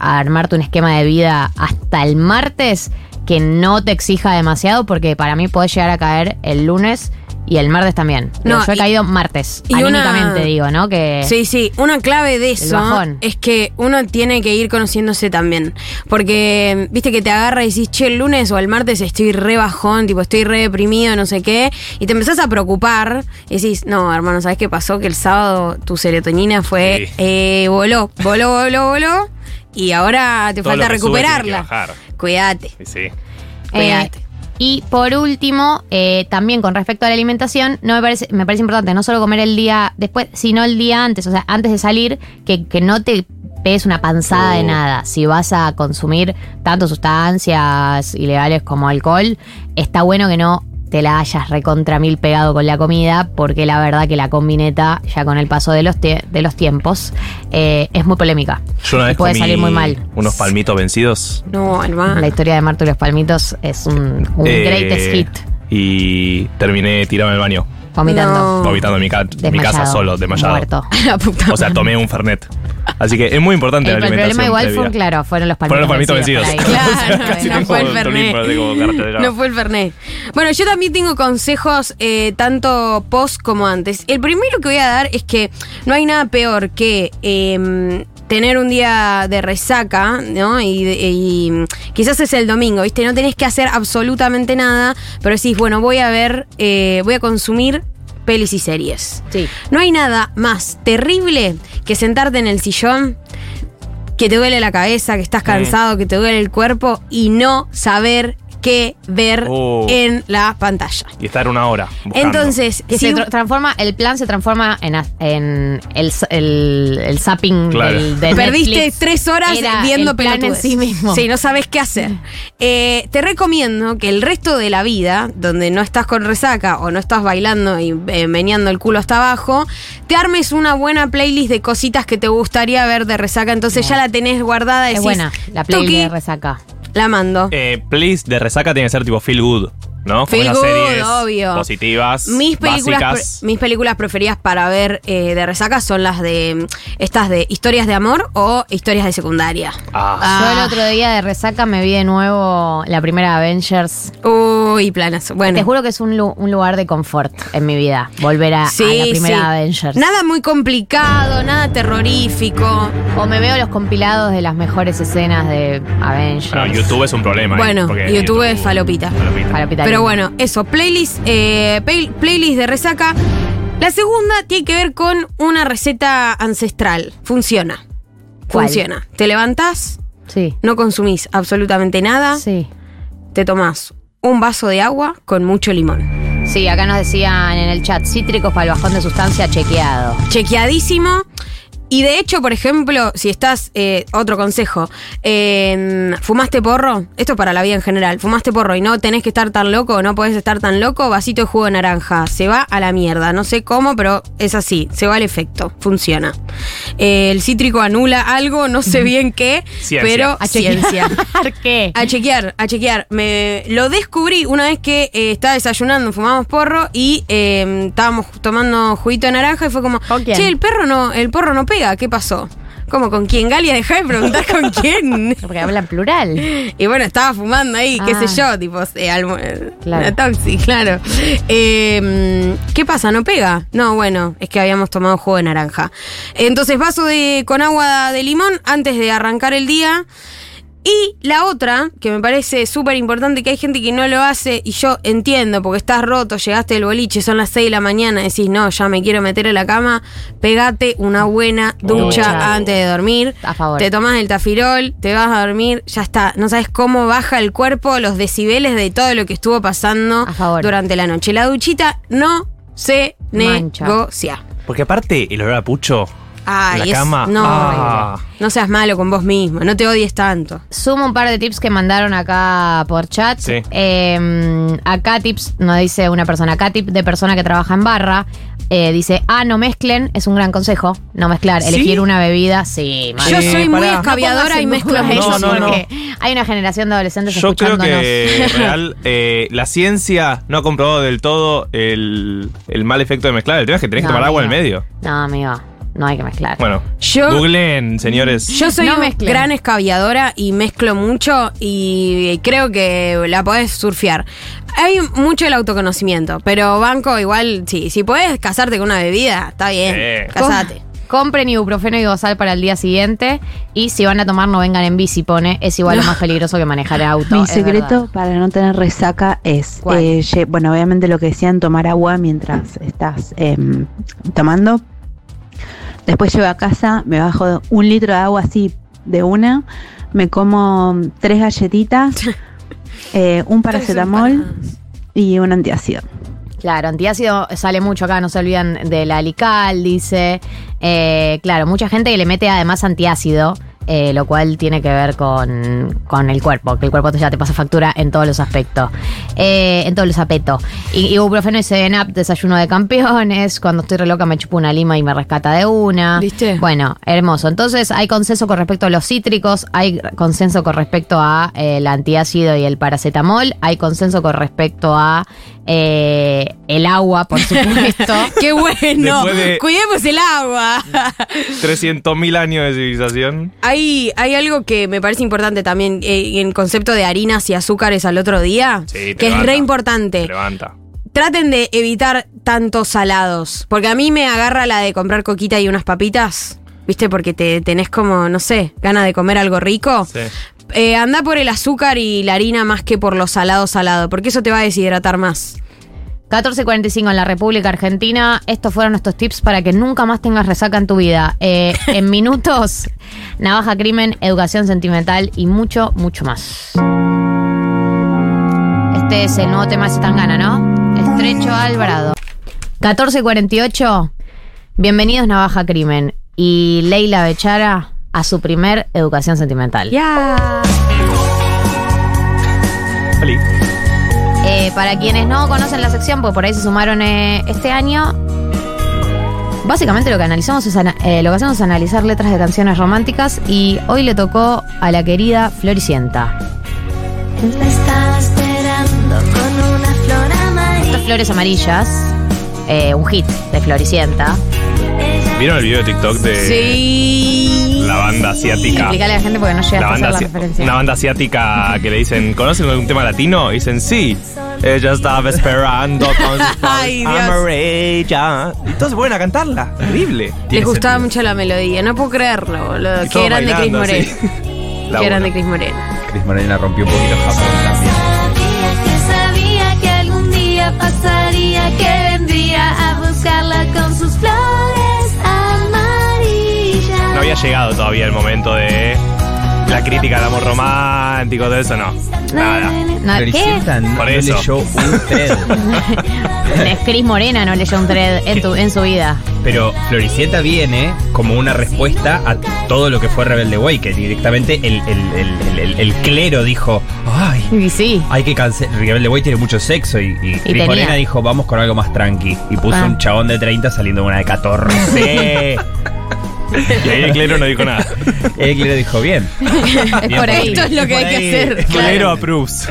a armarte un esquema de vida hasta el martes que no te exija demasiado, porque para mí podés llegar a caer el lunes y el martes también. No, yo he caído martes, anímicamente digo, ¿no? Que sí, sí, una clave de eso es que uno tiene que ir conociéndose también. Porque, viste, que te agarra y decís, che, el lunes o el martes estoy re bajón, tipo, estoy re deprimido, no sé qué. Y te empezás a preocupar y decís, no, hermano, ¿sabés qué pasó? Que el sábado tu serotonina fue, sí, voló. Y ahora te todo falta recuperarla. Cuídate. Sí. Cuídate. Y por último, también con respecto a la alimentación, me parece importante no solo comer el día después, sino el día antes. O sea, antes de salir, que no te pegues una panzada de nada. Si vas a consumir tanto sustancias ilegales como alcohol, está bueno que no te la hayas recontra mil pegado con la comida, porque la verdad que la combineta, ya con el paso de los tiempos, es muy polémica. Yo una vez puede salir muy mal. Unos palmitos vencidos. No, hermano. La historia de Marta y los palmitos es un greatest hit. Y terminé tirado en el baño. Vomitando. No. Vomitando en mi casa solo, desmayado. Muerto. O sea, tomé un Fernet. Así que es muy importante la alimentación. El problema igual fueron los palmitos vencidos. Claro, o sea, no fue el Fernet. No fue el Fernet. Bueno, yo también tengo consejos tanto post como antes. El primero que voy a dar es que no hay nada peor que tener un día de resaca, ¿no? Y quizás es el domingo, ¿viste? No tenés que hacer absolutamente nada, pero decís, bueno, voy a consumir pelis y series. Sí. No hay nada más terrible que sentarte en el sillón, que te duele la cabeza, que estás cansado, que te duele el cuerpo y no saber qué ver en la pantalla. Y estar una hora buscando. Entonces, el plan se transforma en el zapping, claro, de perdiste Netflix. 3 horas era viendo pelotudes. En sí mismo. Sí, no sabes qué hacer. Te recomiendo que el resto de la vida, donde no estás con resaca o no estás bailando y meneando el culo hasta abajo, te armes una buena playlist de cositas que te gustaría ver de resaca. Entonces ya la tenés guardada. Decís, es buena la playlist de resaca. La mando. Please de resaca tiene que ser tipo feel good, ¿no? Feel good, series obvio. Positivas, mis películas preferidas para ver de resaca son las de estas de historias de amor o historias de secundaria. Yo el otro día de resaca me vi de nuevo la primera Avengers. Uy, planas. Bueno. Te juro que es un lugar de confort en mi vida. Volver a la primera Avengers. Nada muy complicado, nada terrorífico. O me veo los compilados de las mejores escenas de Avengers. Bueno, YouTube es un problema. Bueno, YouTube es falopita. Pero bueno, eso, playlist de resaca. La segunda tiene que ver con una receta ancestral. Funciona. ¿Cuál? Funciona. Te levantás, sí, no consumís absolutamente nada, sí, te tomás un vaso de agua con mucho limón. Sí, acá nos decían en el chat, cítricos para el bajón de sustancia, chequeado. Chequeadísimo. Y de hecho, por ejemplo, si estás, otro consejo, fumaste porro, esto es para la vida en general, fumaste porro y no tenés que estar tan loco, no podés estar tan loco, vasito de jugo de naranja, se va a la mierda, no sé cómo, pero es así, se va al efecto, funciona. El cítrico anula algo, no sé bien qué, ciencia, pero a ciencia. ¿Qué? A chequear. Lo descubrí una vez que estaba desayunando, fumamos porro y estábamos tomando juguito de naranja y fue como, che, el porro no pega. ¿Qué pasó? ¿Cómo? ¿Con quién? Galia, dejá de preguntar con quién. Porque habla en plural. Y bueno, estaba fumando ahí, qué sé yo, tipo, claro, taxi, claro. ¿Qué pasa? ¿No pega? No, bueno, es que habíamos tomado jugo de naranja. Entonces, vaso con agua de limón antes de arrancar el día. Y la otra, que me parece súper importante, que hay gente que no lo hace, y yo entiendo, porque estás roto, llegaste del boliche, son las 6 de la mañana, decís, no, ya me quiero meter a la cama, pegate una buena ducha antes de dormir. A favor. Te tomás el tafirol, te vas a dormir, ya está. No sabes cómo baja el cuerpo los decibeles de todo lo que estuvo pasando durante la noche. La duchita no se negocia. Porque aparte, el olor a pucho... Ah, la cama. Es, no, no seas malo con vos mismo, no te odies tanto. Sumo un par de tips que mandaron acá por chat. Sí. Acá tips, nos dice una persona, acá tip de persona que trabaja en barra. Dice, no mezclen, es un gran consejo. No mezclar, ¿sí? Elegir una bebida. Sí, madre. Yo soy muy escabiadora y mezclo eso porque hay una generación de adolescentes escuchándonos. Yo creo que real, la ciencia no ha comprobado del todo el mal efecto de mezclar. El tema es que tenés que tomar agua en el medio. No, amigo, no hay que mezclar. Bueno, googleen, señores. Yo soy gran escabiadora y mezclo mucho y creo que la podés surfear. Hay mucho el autoconocimiento, pero banco igual, sí. Si podés casarte con una bebida, está bien, casate. Compren ibuprofeno y gozal para el día siguiente. Y si van a tomar, no vengan en bici, pone. Es igual lo más peligroso que manejar el auto. Mi secreto para no tener resaca es bueno, obviamente lo que decían, tomar agua mientras estás tomando. Después llego a casa, me bajo 1 litro de agua así de una, me como 3 galletitas, un paracetamol y un antiácido. Claro, antiácido sale mucho acá, no se olvidan de la Alical, dice. Claro, mucha gente que le mete además antiácido, lo cual tiene que ver con el cuerpo, que el cuerpo ya te pasa factura en todos los aspectos, en todos los apetos. Y ibuprofeno y 7up, desayuno de campeones. Cuando estoy re loca me chupo una lima y me rescata de una. ¿Viste? Bueno, hermoso. Entonces hay consenso con respecto a los cítricos, hay consenso con respecto a el antiácido y el paracetamol, hay consenso con respecto a el agua, por supuesto. ¡Qué bueno! Cuidemos el agua. 300.000 años de civilización. Hay algo que me parece importante también en concepto de harinas y azúcares al otro día, es re importante. Te levanta. Traten de evitar tantos salados, porque a mí me agarra la de comprar coquita y unas papitas, ¿viste? Porque te tenés como, no sé, ganas de comer algo rico. Sí. Anda por el azúcar y la harina más que por lo salado, porque eso te va a deshidratar más. 14:45 en la República Argentina. Estos fueron nuestros tips para que nunca más tengas resaca en tu vida. En minutos, Navaja Crimen, Educación Sentimental y mucho, mucho más. Este es el nuevo tema de Zetangana, ¿no? Estrecho Alvarado. 14:48. Bienvenidos, Navaja Crimen. Y Leila Bechara a su primer Educación Sentimental. ¡Ya! Yeah. Para quienes no conocen la sección, pues por ahí se sumaron este año. Básicamente lo que analizamos es lo que hacemos es analizar letras de canciones románticas y hoy le tocó a la querida Floricienta. Te estaba esperando con una flor amarilla. Estas flores amarillas, un hit de Floricienta. ¿Vieron el video de TikTok de la banda asiática? Explícale a la gente porque no llega a la referencia. Una banda asiática que le dicen, ¿conocen algún tema latino? Y dicen, sí. Ella estaba esperando con su amarilla. Y todos se ponen a cantarla. Increíble. Les gustaba mucho la melodía, no puedo creerlo, boludo. Que eran de Chris Morena. Que eran de Chris Morena. Chris Morena rompió un poquito Japón también. Sabía que algún día pasaría, que vendría a buscarla con sus flores. No había llegado todavía el momento de la crítica al amor romántico, todo eso, no. Nada. Floricienta no leyó un thread. Chris Morena no leyó un thread en su vida. Pero Floricienta viene como una respuesta a todo lo que fue Rebelde Way, que directamente el clero dijo, ay, sí, hay que cancelar. Rebelde Way tiene mucho sexo y Chris Morena dijo, vamos con algo más tranqui. Y puso un chabón de 30 saliendo de una de 14. Y ahí el clero no dijo nada. El clero dijo bien. Es por ahí. Esto es lo que hay que hacer. El clero approves.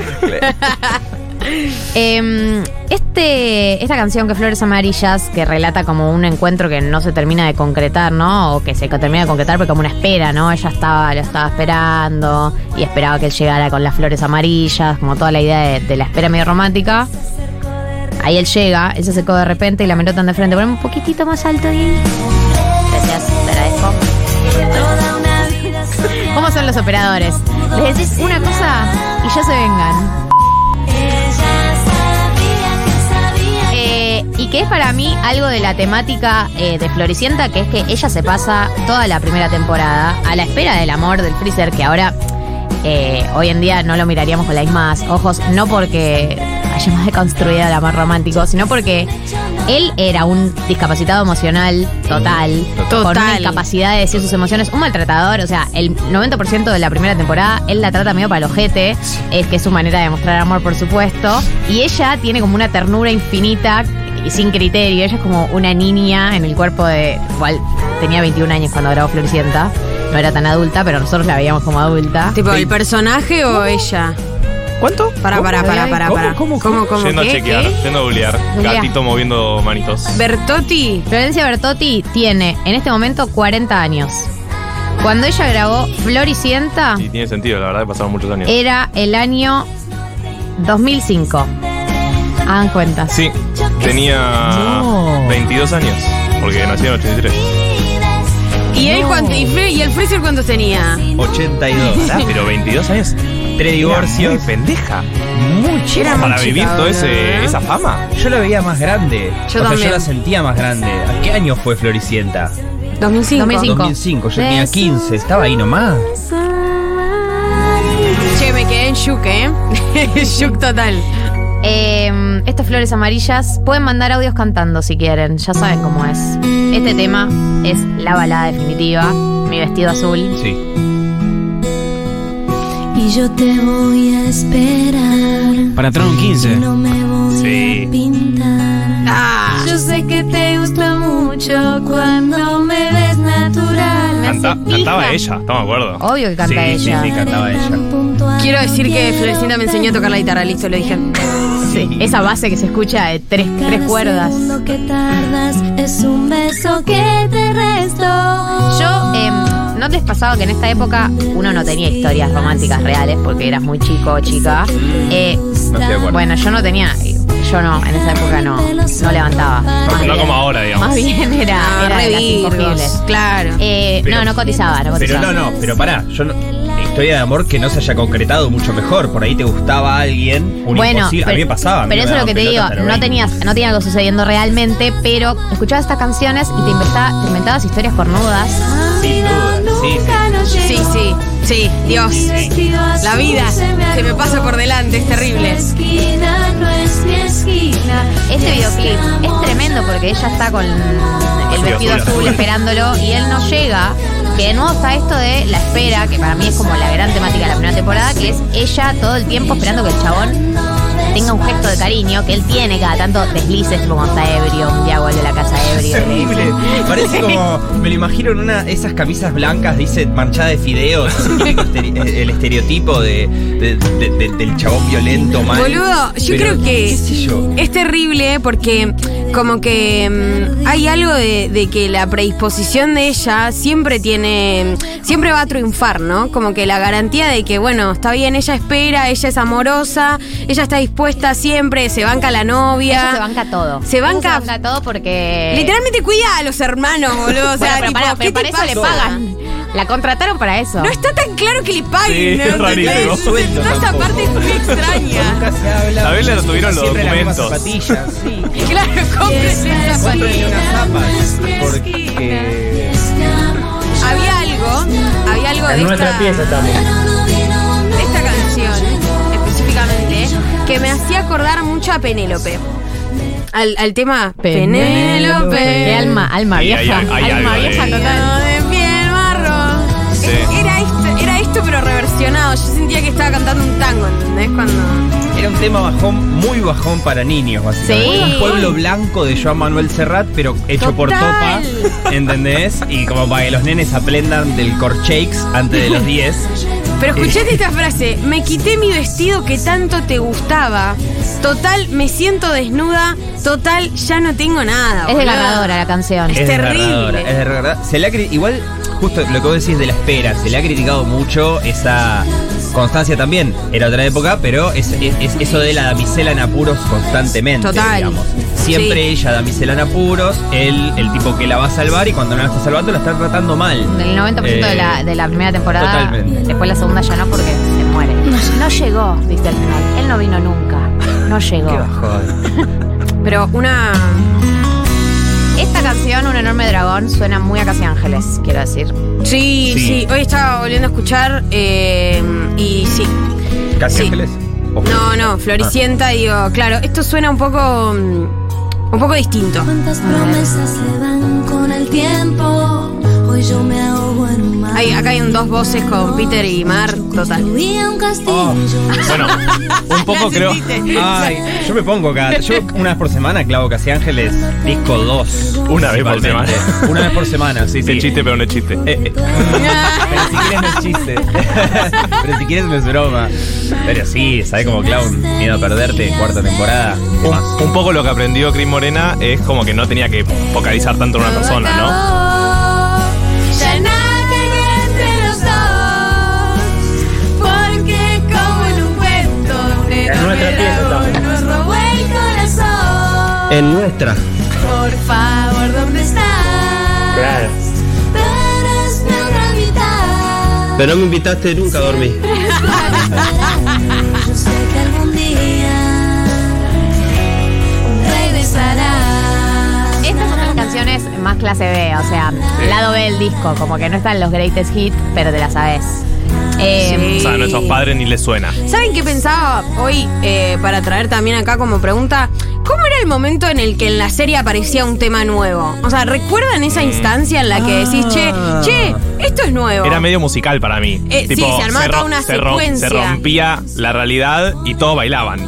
Esta canción que Flores Amarillas, que relata como un encuentro que no se termina de concretar, ¿no? O que se termina de concretar porque como una espera, ¿no? Ella lo estaba esperando y esperaba que él llegara con las flores amarillas, como toda la idea de la espera medio romántica. Ahí él llega, él se secó de repente y la merotan de frente. Ponemos un poquitito más alto ahí. Gracias, te agradezco. ¿Cómo son los los operadores. Les decís una cosa y ya se vengan. Y que es para mí algo de la temática de Floricienta, que es que ella se pasa toda la primera temporada a la espera del amor del freezer, que ahora hoy en día no lo miraríamos con los mismos ojos, no porque hayamos deconstruido el amor romántico, sino porque él era un discapacitado emocional total. Con una incapacidad de decir sus emociones, un maltratador. O sea, el 90% de la primera temporada él la trata medio palojete, es que es su manera de mostrar amor, por supuesto, y ella tiene como una ternura infinita y sin criterio. Ella es como una niña en el cuerpo de... Igual tenía 21 años cuando grabó Floricienta, no era tan adulta, pero nosotros la veíamos como adulta. ¿Tipo el personaje o ¿cómo? Ella? ¿Cuánto? Para. ¿Cómo? Yendo a chequear, yendo a googlear. Gatito moviendo manitos. Bertotti. Florencia Bertotti tiene en este momento 40 años. Cuando ella grabó Floricienta... Y tiene sentido, la verdad, que pasaron muchos años. Era el año 2005. Hagan cuenta. Sí, tenía 22 años, porque nació en 83. ¿Y él cuánto? ¿Y el Freezer cuánto tenía? 82, ¿verdad? Pero 22 años... 3 divorcios. Pendeja. Mucho. Era para vivir chica, toda esa fama. Yo la veía más grande. Yo la sentía más grande. ¿A qué año fue Floricienta? 2005. Yo tenía 15. Estaba ahí nomás. Che, me quedé en shock, shock total. Estas flores amarillas. Pueden mandar audios cantando si quieren. Ya saben cómo es. Este tema es la balada definitiva. Mi vestido azul. Sí. Y yo te voy a esperar. Para entrar un 15. No me voy a pintar. Yo sé que te gusta mucho cuando me ves natural. Cantaba ella, estamos de acuerdo. Obvio que canta ella. Sí, cantaba ella. Quiero decir que Floricienta me enseñó a tocar la guitarra, listo, lo dije. Sí. Esa base que se escucha de tres cuerdas. Lo que tardas es un beso que te resto. Yo, ¿no te has pasado que en esta época uno no tenía historias románticas reales porque eras muy chico o chica? Bueno, yo no tenía... Yo no, en esa época no levantaba. No como ahora, digamos. Más bien era de las incorribles. Claro. Pero, no cotizaba. Pero pará, yo no... Historia de amor que no se haya concretado, mucho mejor. Por ahí te gustaba alguien, imposible. A mí me pasaba. Pero eso es lo que te digo, no tenía algo sucediendo realmente, pero escuchabas estas canciones y te inventabas historias cornudas. Sin duda, sí, Dios. La vida se me pasa por delante, es terrible. Este videoclip es tremendo porque ella está con el vestido azul esperándolo y él no llega. Que de nuevo está esto de la espera, que para mí es como la gran temática de la primera temporada, que es ella todo el tiempo esperando que el chabón tenga un gesto de cariño, que él tiene cada tanto deslices, como está ebrio, un día vuelve a la casa ebrio. Es horrible. Parece como, me lo imagino en esas camisas blancas, dice, manchada de fideos, el estereotipo del chabón violento, mal. Boludo, yo creo que es terrible porque... Como que hay algo de que la predisposición de ella siempre va a triunfar, ¿no? Como que la garantía de que, bueno, está bien, ella espera, ella es amorosa, ella está dispuesta siempre, se banca la novia. Ella se banca todo. Se banca todo porque... Literalmente cuida a los hermanos, boludo. O sea, pero para eso le pagan. La contrataron para eso. No está tan claro que le paguen. Sí, ¿no? Esa parte es muy extraña. A ver, le tuvieron los documentos. Sí. Claro, cómprense las zapatillas. Porque... Había algo de nuestra pieza también. Esta canción, específicamente, que me hacía acordar mucho a Penélope. Al tema Penélope. De alma vieja. Alma vieja total. Era esto pero reversionado. Yo sentía que estaba cantando un tango, ¿entendés? Era un tema bajón, muy bajón para niños, básicamente. Sí. Un pueblo blanco de Joan Manuel Serrat, pero hecho por Topa, ¿entendés? Y como para que los nenes aprendan del corchakes antes de los 10. Pero escuchaste esta frase: me quité mi vestido que tanto te gustaba. Total, me siento desnuda. Total, ya no tengo nada. Es desgarradora la canción. Es terrible. Es desgarradora. Igual... justo lo que vos decís de la espera, se le ha criticado mucho esa constancia también. Era otra época, pero es eso de la damisela en apuros constantemente. Total. Digamos. Siempre sí. Ella damisela en apuros, él, el tipo que la va a salvar, y cuando no la está salvando la está tratando mal. El 90% de la primera temporada, totalmente. Después la segunda ya no, porque se muere. No llegó, dice al final. Él no vino nunca. No llegó. Qué bajón. Pero una... Esta canción, Un enorme dragón, suena muy a Casi Ángeles, quiero decir. Sí, sí. Hoy estaba volviendo a escuchar y sí. ¿Casi Ángeles? No, Floricienta, digo, claro, esto suena un poco distinto. ¿Cuántas promesas se van con el tiempo? Hoy yo me ahogo en un mar. Acá hay dos voces con Peter y Mar, total. Oh. Bueno, un poco creo. Ay, yo me pongo cada. Yo una vez por semana clavo Casi Ángeles, disco 2. Una vez por semana. Una vez por semana, sí. Es chiste, pero no es chiste. Pero si quieres, no es chiste. Pero si quieres, no es broma. Pero sí, ¿sabes cómo clavo un Miedo a Perderte, cuarta temporada? Un poco lo que aprendió Chris Morena es como que no tenía que focalizar tanto en una persona, ¿no? Ya nada queda entre los dos, porque como en un cuento, nos robó el corazón. En nuestra. Por favor, ¿dónde estás? Claro. Eres mi otra mitad. Pero no me invitaste nunca a dormir. Yo sé que algún día regresarás. Estas son las canciones más clase B, o sea, lado B del disco, como que no están los greatest hits, pero te la sabes. O sea, a nuestros padres ni les suena. ¿Saben qué pensaba hoy para traer también acá como pregunta? ¿Cómo era el momento en el que en la serie aparecía un tema nuevo? O sea, ¿recuerdan esa instancia en la que decís, che, esto es nuevo? Era medio musical para mí. Tipo, sí, se armaba toda una secuencia. Se rompía la realidad y todos bailaban.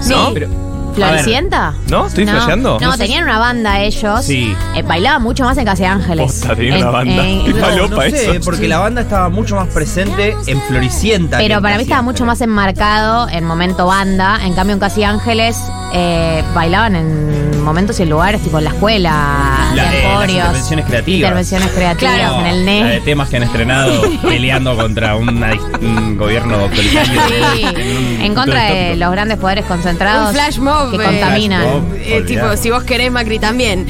Sí. ¿No? Pero, ¿Floricienta? ¿No? ¿Estoy flasheando? No, tenían una banda ellos. Sí. Bailaban mucho más en Casi Ángeles. Posta, tenían una banda. No sé, porque la banda estaba mucho más presente en Floricienta. Pero para mí estaba mucho más enmarcado en momento banda. En cambio, en Casi Ángeles bailaban en momentos y en lugares, tipo en la escuela, las intervenciones creativas. Claro, en el NET. La de temas que han estrenado peleando contra un gobierno autoritario. Sí. En contra de los grandes poderes concentrados. Un flash mob. Que contaminan. Tipo, si vos querés, Macri también.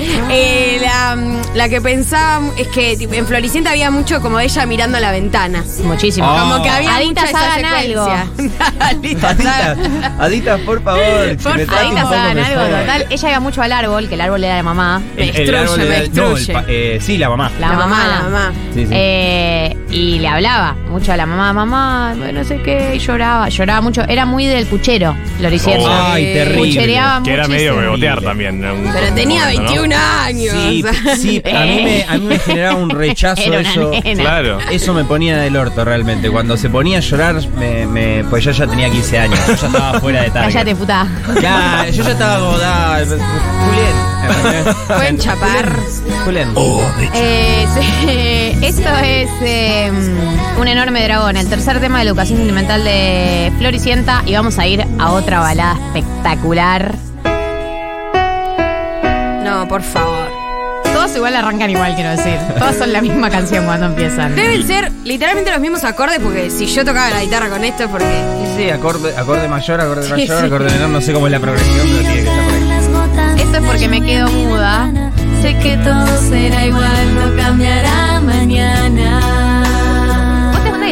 La que pensaba es que tipo, en Floricienta había mucho como ella mirando a la ventana. Muchísimo. Como que había mucha esa secuencia. Aditas, por favor. Aditas hagan algo, total. Ella iba mucho al árbol, que el árbol era de mamá. Me destruye. Sí, la mamá. La mamá. Sí, sí. Y le hablaba mucho a la mamá, no sé qué, y lloraba mucho. Era muy del puchero, Floricienta. Ay, terrible. Que era medio bebotear también. Pero tenía 21 años. Sí, sí, a mí me generaba un rechazo eso. Claro. Eso me ponía del orto realmente. Cuando se ponía a llorar, pues yo ya tenía 15 años. Yo ya estaba fuera de target. Cállate, puta. Claro, yo ya estaba godada. Julián. Pueden chapar. Julián. Esto es Un enorme dragón, el tercer tema de la Educación Sentimental de Floricienta. Y vamos a ir a otra balada espectacular. No, por favor. Todos igual arrancan igual, quiero decir. Todos son la misma canción cuando empiezan. Deben ser literalmente los mismos acordes, porque si yo tocaba la guitarra con esto es porque... Sí, acorde mayor, acorde menor, no sé cómo es la progresión, pero tiene que estar por ahí. Esto es porque me quedo muda. Sé que todo será igual, no cambiará mañana.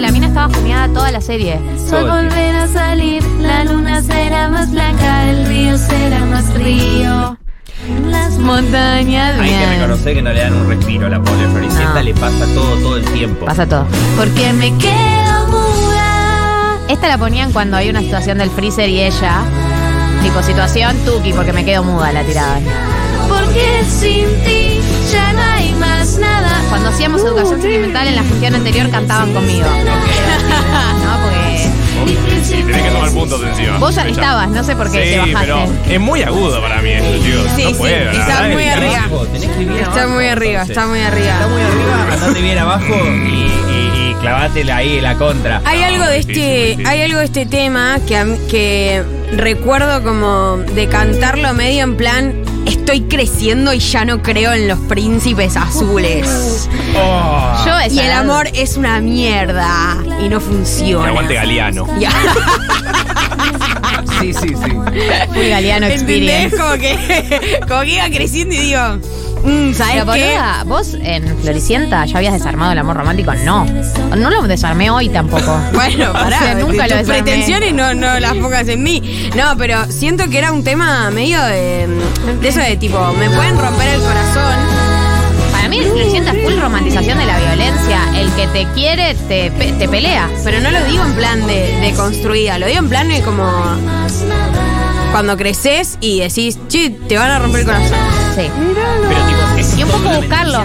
La mina estaba fumeada toda la serie. Sol volverá a salir, la luna será más blanca, el río será más río. Las montañas. Hay que reconocer que no le dan un respiro a la pobre Floricienta, no. Le pasa todo el tiempo. Pasa todo. Porque me quedo muda. Esta la ponían cuando hay una situación del freezer y ella, tipo situación Tuki, porque me quedo muda, la tiraban. Porque sin ti ya no hay más nada. Cuando hacíamos Educación Sentimental en la función anterior cantaban conmigo. No, porque... Sí, tenés que tomar puntos encima. Vos ya estabas, no sé por qué te bajaste. Pero es muy agudo para mí esto, tío. No puedo. Está muy arriba. Está muy arriba, está muy arriba. Está muy arriba, andate bien abajo y clavátela ahí la contra. Hay algo de este tema que recuerdo como de cantarlo medio en plan... estoy creciendo y ya no creo en los príncipes azules. Oh. Y el amor es una mierda y no funciona. Y aguante Galeano. Sí, sí, sí. Muy Galeano experience. Como que iba creciendo y digo... ¿Sabes qué? Vos en Floricienta ya habías desarmado el amor romántico. No. No lo desarmé hoy tampoco. Bueno, pará. O sea, nunca lo desarmé. Pretensiones no las pongas en mí. No, pero siento que era un tema medio de eso de tipo, me pueden romper el corazón. Para mí en Floricienta es full romantización de la violencia. El que te quiere te pelea. Pero no lo digo en plan de construida. Lo digo en plan de como... cuando creces y decís, che, te van a romper el corazón. Sí. Pero, tipo, y un poco buscarlo.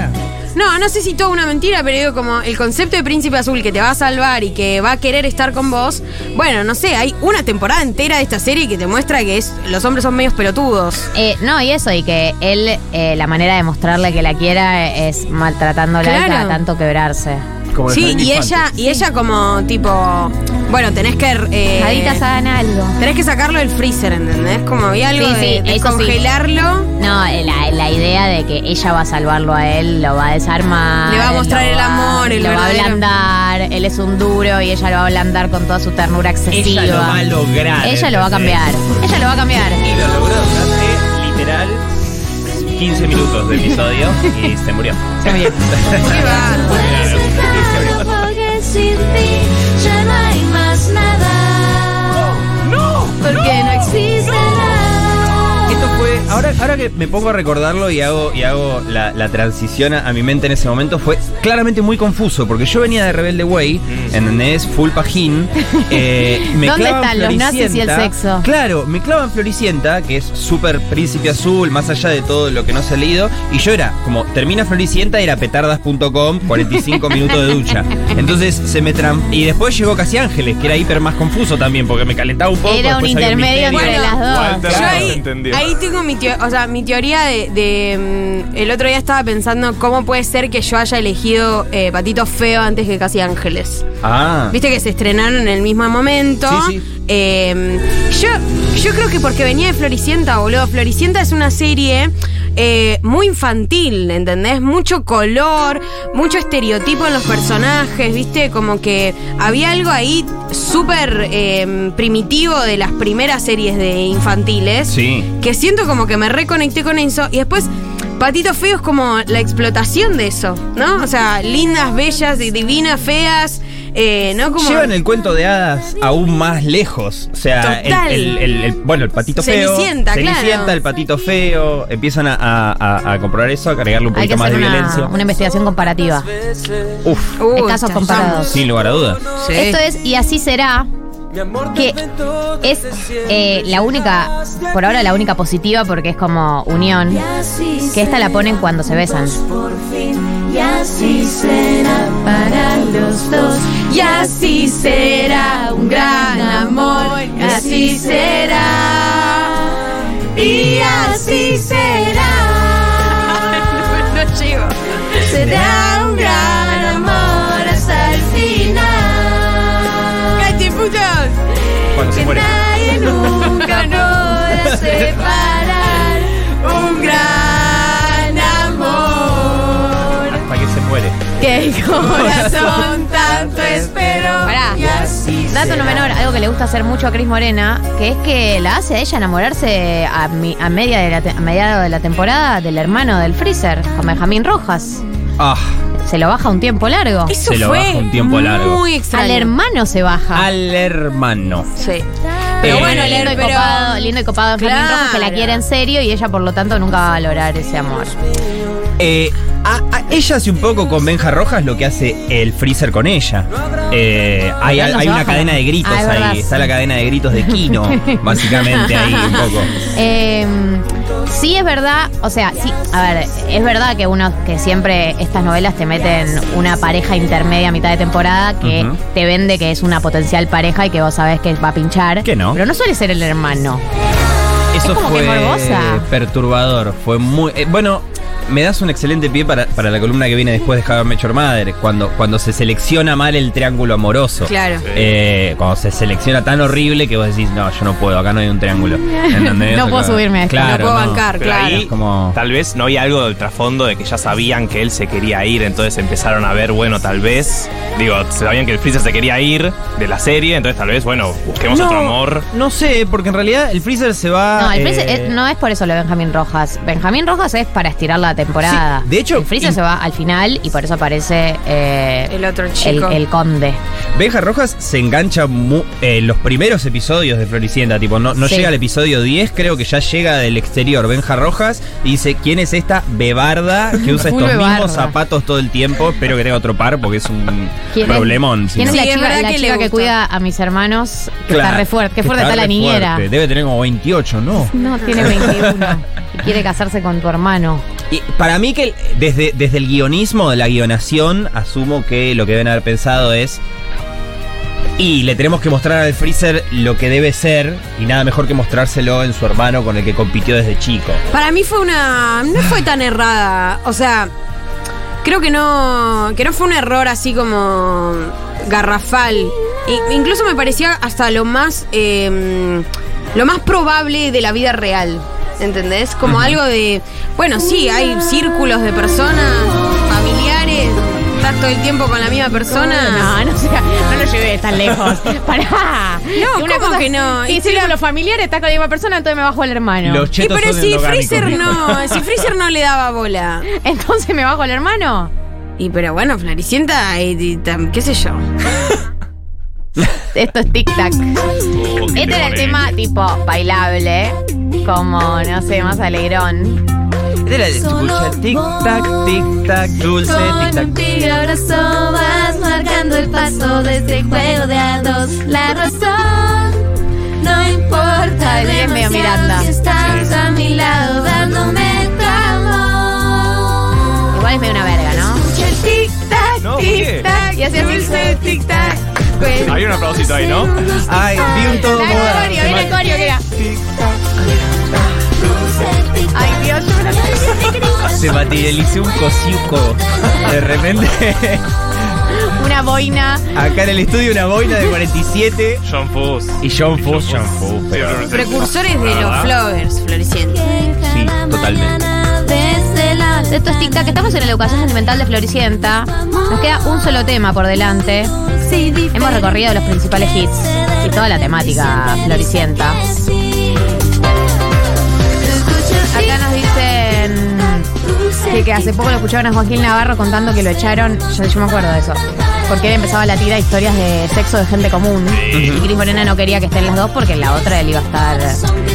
No sé si toda una mentira, pero digo, como el concepto de príncipe azul que te va a salvar y que va a querer estar con vos. Bueno, no sé, hay una temporada entera de esta serie que te muestra que los hombres son medios pelotudos. No, y eso, y que él, la manera de mostrarle que la quiera es maltratándola, claro, hasta tanto quebrarse. Como sí, y ella como tipo, bueno, tenés que... Aditas hagan algo. Tenés que sacarlo del freezer, ¿entendés? Como había algo de congelarlo. Sí. No, la idea de que ella va a salvarlo a él, lo va a desarmar. Le va a mostrar el amor, el verdadero. Lo va a ablandar, él es un duro y ella lo va a ablandar con toda su ternura excesiva. Ella lo va a lograr. Ella lo va a cambiar. Ella lo va a cambiar. Y lo logró durante, literal, 15 minutos de episodio y se murió. Se murió. Qué barro. Sin ti ya no hay más nada. ¡No! Porque no existe nada. Esto fue... Ahora que me pongo a recordarlo y hago la transición a mi mente en ese momento, fue claramente muy confuso, porque yo venía de Rebelde Way, ¿entendés? Full pajín. ¿Dónde están los nazis y el sexo? Claro, me clavan Floricienta, que es súper príncipe azul, más allá de todo lo que no se ha leído, y yo era, como termina Floricienta, era petardas.com, 45 minutos de ducha. Entonces se me y después llegó Casi Ángeles, que era hiper más confuso también, porque me calentaba un poco. Era un intermedio entre las dos. Yo ahí tengo mi... O sea, mi teoría el otro día estaba pensando cómo puede ser que yo haya elegido Patito Feo antes que Casi Ángeles. Ah. Viste que se estrenaron en el mismo momento. Sí, sí. Yo creo que porque venía de Floricienta, boludo. Floricienta es una serie muy infantil, ¿entendés? Mucho color, mucho estereotipo en los personajes, ¿viste? Como que había algo ahí súper primitivo de las primeras series de infantiles. Sí. Que siento como que me reconecté con eso. Y después Patito Feo es como la explotación de eso, ¿no? O sea, lindas, bellas, divinas, feas. No, como... Llevan el cuento de hadas aún más lejos. O sea, el patito feo. Cenicienta, el patito feo. Empiezan a comprobar eso, a cargarle un poquito más de violencia. Una investigación comparativa. Uf. Casos comparados. Sin lugar a dudas. Sí. Esto es Y así será. Que es la única, por ahora la única positiva, porque es como unión. Que esta la ponen cuando se besan. Y así será para los dos. Y así será un gran amor. Y así será. Y así será. No llego. Será un gran amor hasta el final. ¡Cállate, putos! Cuando se muere. Que nadie nunca nos va a separar. Un gran amor. Hasta que se muere. Que el corazón tanto espero. Pará, dato no menor, algo que le gusta hacer mucho a Chris Morena, que es que la hace a ella enamorarse a mediados de la temporada del hermano del freezer, con Benjamín Rojas. Ah. Se lo baja un tiempo largo. Eso se lo fue baja un tiempo largo. Muy extraño. Al hermano se baja. Al hermano. Sí. Pero bueno, lindo y copado Benjamín Rojas, que la quiere en serio y ella por lo tanto nunca va a valorar ese amor. Ella hace un poco con Benja Rojas lo que hace el freezer con ella. Hay una cadena de gritos ahí. Está la cadena de gritos de Kino, básicamente, ahí un poco. Sí, es verdad. O sea, sí, a ver, es verdad que siempre estas novelas te meten una pareja intermedia a mitad de temporada que te vende que es una potencial pareja y que vos sabés que va a pinchar. Que no. Pero no suele ser el hermano. Eso fue perturbador. Fue muy... bueno... me das un excelente pie para la columna que viene después de How I Met Your Mother, cuando se selecciona mal el triángulo amoroso. Claro. Cuando se selecciona tan horrible que vos decís, no, yo no puedo, acá no hay un triángulo. ¿Entendés? No puedo subirme a esto, claro, no puedo bancar, pero claro. Ahí, como... Tal vez no había algo del trasfondo de que ya sabían que él se quería ir, entonces empezaron a ver, bueno, tal vez, digo, sabían que el Freezer se quería ir de la serie, entonces tal vez, bueno, busquemos otro amor. No sé, porque en realidad el Freezer se va... No, el Freezer no es por eso lo de Benjamín Rojas. Benjamín Rojas es para estirar la temporada. Sí, de hecho... El Freezer se va al final y por eso aparece... el otro chico. El conde. Benja Rojas se engancha los primeros episodios de Floricienta, tipo, no llega al episodio 10, creo que ya llega del exterior Benja Rojas y dice, ¿quién es esta bebarda que usa estos mismos zapatos todo el tiempo? Espero que tenga otro par porque es un problemón. ¿Quién es la chica, que cuida a mis hermanos? Que está re fuerte. Qué fuerte está la niñera. Debe tener como 28, ¿no? No, tiene 21. Quiere casarse con tu hermano. Y para mí que desde el guionismo, de la guionación, asumo que lo que deben haber pensado es... Y le tenemos que mostrar al Freezer lo que debe ser y nada mejor que mostrárselo en su hermano con el que compitió desde chico. Para mí fue no fue tan errada. O sea, creo que no fue un error así como garrafal. Incluso me parecía hasta lo más probable de la vida real. ¿Entendés? Como algo de... Bueno, sí, hay círculos de personas, familiares... todo el tiempo con la misma persona. No lo llevé tan lejos. Pará. No, ¿cómo que no? Y si los familiares están con la misma persona, entonces me bajo al hermano. Los chetos pero son si Freezer no le daba bola. ¿Entonces me bajo al hermano? Y pero bueno, Floricienta, qué sé yo. Esto es tic-tac. Este era el tema tipo bailable, como, no sé, más alegrón. De la escucha, tic tac, dulce, tic tac. Con un tibio abrazo vas marcando el paso de este juego de a dos. La razón no importa, bien medio Miranda. Si estás a mi lado dándome tu amor. Igual es medio una verga, ¿no? Escucha el tic tac, tic tac, y así dulce, tic tac. Hay un aplausito ahí, ¿no? Ay, vi un todo. Era el corio, que era. Tic tac. Ay, Dios, yo me la... Se materializó un cosiuco. De repente. Una boina. Acá en el estudio una boina de 47. John Fuss. Y John Fuss. Precursores de los Flowers, Floricienta. Sí, totalmente. De estos tic-tac que estamos en la educación sentimental de Floricienta. Nos queda un solo tema por delante. Hemos recorrido los principales hits y toda la temática Floricienta. Acá nos dicen que hace poco lo escucharon a Joaquín Navarro contando que lo echaron. Yo me acuerdo de eso, porque él empezaba la tira historias de sexo de gente común. Y Chris Morena no quería que estén las dos porque en la otra él iba a estar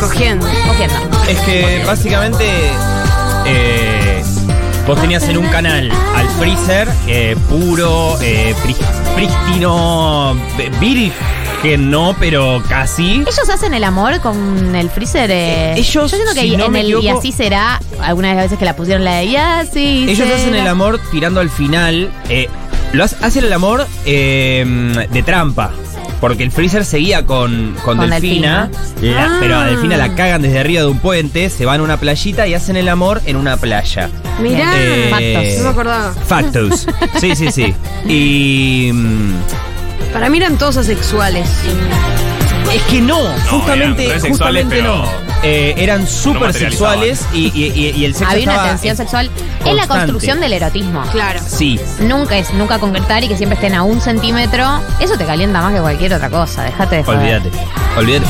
cogiendo. Es que básicamente vos tenías en un canal al Freezer puro, prístino, virgen. Que no, pero casi. ¿Ellos hacen el amor con el Freezer? Ellos, yo siento que si no en el equivoco, y así será. Algunas de las veces que la pusieron la de y así ellos será. Hacen el amor tirando al final. Hacen el amor de trampa. Porque el Freezer seguía con Delfina. Pero a Delfina la cagan desde arriba de un puente, se van a una playita y hacen el amor en una playa. Mirá, factos. No me acordaba. Factos. Sí. Y... Para mí eran todos asexuales. Es que justamente no. Eran súper sexuales y el sexo había una tensión sexual. Es la construcción del erotismo. Claro. Sí. Nunca concretar y que siempre estén a un centímetro. Eso te calienta más que cualquier otra cosa. Déjate de joder. Olvídate.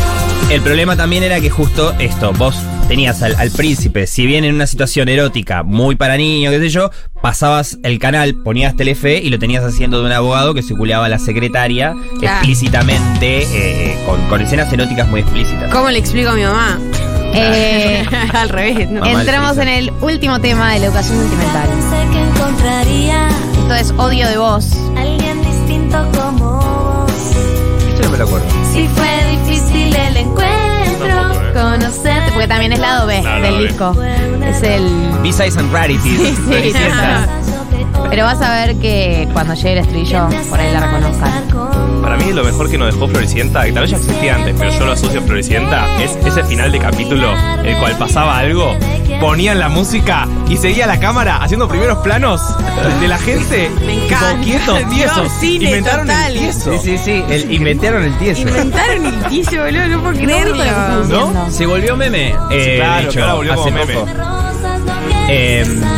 El problema también era que justo esto, vos tenías al príncipe, si bien en una situación erótica muy para niños, qué sé yo, pasabas el canal, ponías Telefe y lo tenías haciendo de un abogado que se culeaba a la secretaria explícitamente, con escenas eróticas muy explícitas. ¿Cómo le explico a mi mamá? Al revés, ¿no? Entramos en el último tema de la educación sentimental. Esto es Odio de Vos. Alguien distinto como vos. Esto no me lo acuerdo. Si fue difícil el encuentro. Conocerte, porque también es lado B del disco. Es el B-Sides and Rarities. Sí. Pero vas a ver que cuando llegue el estribillo, por ahí la reconozcan. Para mí mí lo mejor que nos dejó Floricienta, que tal vez ya existía antes, pero yo lo asocio a Floricienta, es ese final de capítulo, el cual pasaba algo, ponían la música y seguía la cámara haciendo primeros planos de la gente. Me encanta. Quietos, tiesos. Inventaron total. El tieso. Sí. Inventaron el tieso. Inventaron el tieso, boludo. No puedo creerlo. ¿No? Se volvió meme. Claro, dicho, ahora volvió como meme.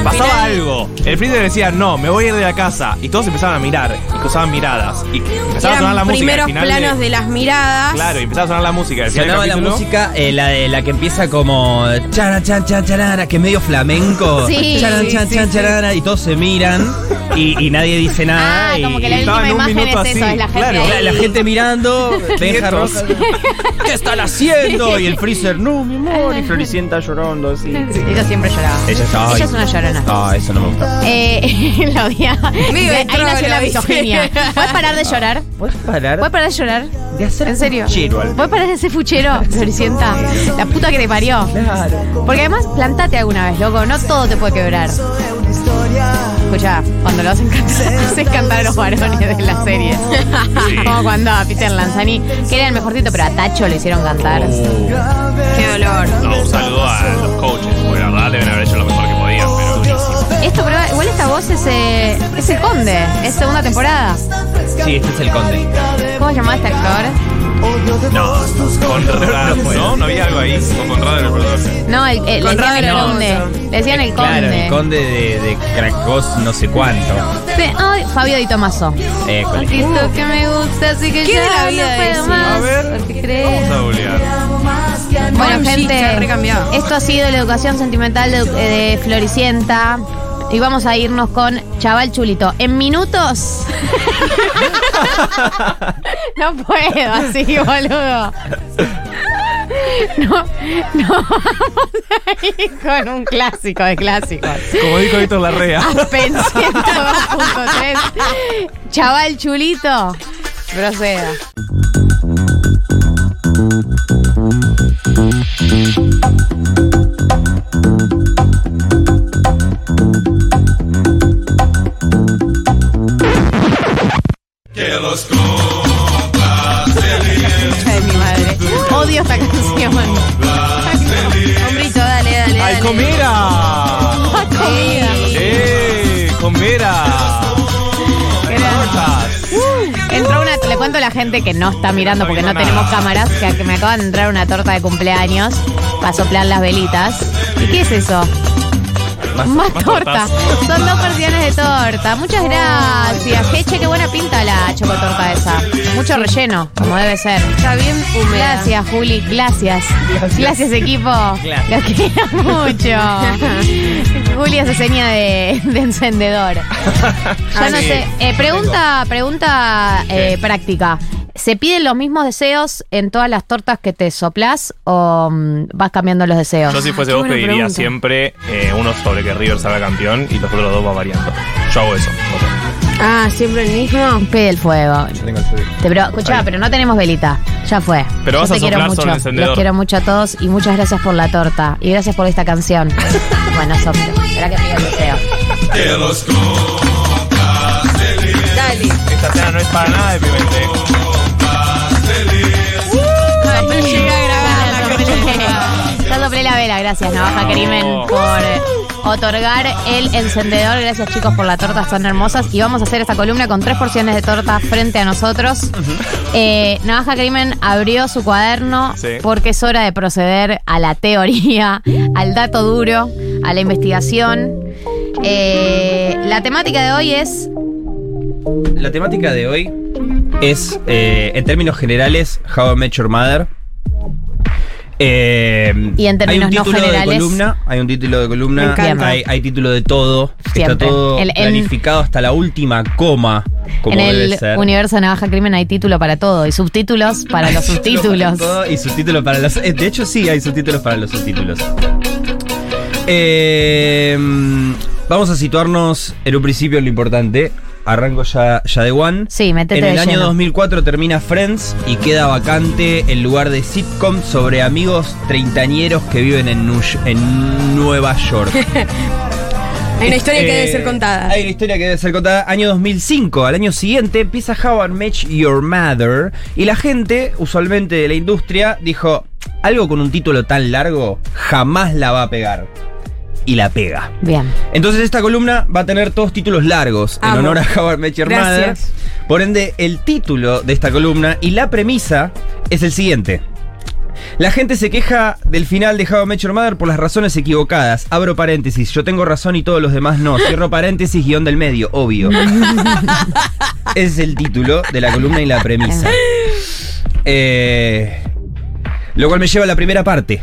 Pasaba algo. El príncipe decía, no, me voy a ir de la casa. Y todos empezaban a mirar. Y cruzaban miradas. Y empezaba a sonar la música. Primeros planos de las miradas. Claro, y empezaba a sonar la música. Sonaba la música, la de la que empieza como chara, chan, chan, charara, que es medio flamenco. Sí, charan, chan, chan, charara. Y todos se miran. Y nadie dice nada. Ah, como que la última imagen es así, eso, es la gente. Claro, la gente mirando. Benja Rojas. ¿Qué están haciendo? Y el Freezer, no, mi amor. Y Floricienta llorando así. Ella siempre lloraba. Ella es una llorona. Ah, eso no me gusta. La odiaba. Hay nació la misoginia. ¿Puedes parar de llorar? ¿Puedes parar de llorar? De hacer ¿en serio? Fuchero. ¿Puedes parar de ser fuchero, Floricienta? La puta que te parió. Claro. Porque además, plantate alguna vez, loco. No todo te puede quebrar. Escuchá, cuando lo hacen cantar a los varones de la serie. Como cuando a Peter Lanzani, que era el mejorcito, pero a Tacho le hicieron cantar. Qué dolor. No, un saludo a los coaches, porque la verdad deben haber hecho lo mejor que podían, pero buenísimo. Esto, pero igual esta voz es el Conde, es segunda temporada. Sí, este es el Conde. ¿Cómo se llamaba este actor? No, Conrado no, ¿no? ¿No había algo ahí? ¿O Conrado era el productor? No, el Conrado era el Conde. Le decían el Conde. Claro, el Conde de Cracos no sé cuánto. Ay, Fabio Di Tomaso. Cristo que me gusta, así que yo la vida no puedo más. A ver, vamos a googlear. Bueno, gente, esto ha sido la educación sentimental de Floricienta. Y vamos a irnos con Chaval Chulito. En minutos. No puedo así, boludo. No vamos a ir con un clásico de clásicos. Como dijo Víctor Larrea. Aspen 102.3. Chaval Chulito. Proceda. Que los copas de mi madre. Odio esta canción. Hombrito, dale. ¡Ay, comera! ¡Ay, comera! ¡Comera! Entró una... Le cuento a la gente que no está mirando porque no tenemos cámaras, que me acaban de entrar una torta de cumpleaños para soplar las velitas. ¿Y qué es eso? Más torta. Son dos porciones de torta. Muchas gracias. Che, qué buena pinta la chocotorta esa. Mucho relleno, como debe ser. Está bien húmeda. Gracias, Juli. Gracias. Gracias, equipo. Los quiero mucho. Juli hace seña de encendedor. Yo no sé. Pregunta práctica. ¿Se piden los mismos deseos en todas las tortas que te soplás o vas cambiando los deseos? Yo si fuese vos pediría pregunta. Siempre uno sobre que River salga campeón y los otros dos va variando. Yo hago eso. Ah, ¿siempre el mismo? Pide el fuego. Yo tengo el fuego. Escuchá, pero no tenemos velita. Ya fue. Pero yo vas a soplar sobre el encendedor. Los quiero mucho a todos y muchas gracias por la torta. Y gracias por esta canción. Bueno, soplo. Esperá que pida el deseo. Que los copas de Libre. Dale. Esta cena no es para nada de Pimentel. Ya soplé la vela, gracias Navaja Crimen por otorgar el encendedor. Gracias chicos por la torta, son hermosas. Y vamos a hacer esta columna con 3 porciones de torta frente a nosotros. Navaja Crimen abrió su cuaderno porque es hora de proceder a la teoría, al dato duro, a la investigación. La temática de hoy es... en términos generales, How I Met Your Mother. Y en términos no generales hay un título de columna, hay título de todo. Siempre. Está todo planificado hasta la última coma. Como en el universo de Navaja Crimen hay título para todo y subtítulos para los subtítulos. De hecho sí, hay subtítulos para los subtítulos. Vamos a situarnos en un principio en lo importante. Arranco ya de one. Sí, métete de lleno. En el año 2004 termina Friends y queda vacante el lugar de sitcom sobre amigos treintañeros que viven en Nueva York. Hay una historia que debe ser contada. Hay una historia que debe ser contada. Año 2005, al año siguiente empieza How I Met Your Mother. Y la gente, usualmente de la industria, dijo: algo con un título tan largo jamás la va a pegar. Y la pega. Bien. Entonces esta columna va a tener todos títulos largos. Amo. En honor a How I Met Your Mother. Por ende, el título de esta columna y la premisa es el siguiente: la gente se queja del final de How I Met Your Mother por las razones equivocadas. Abro paréntesis, yo tengo razón y todos los demás no. Cierro paréntesis, guión del medio, obvio. Es el título de la columna y la premisa. Lo cual me lleva a la primera parte,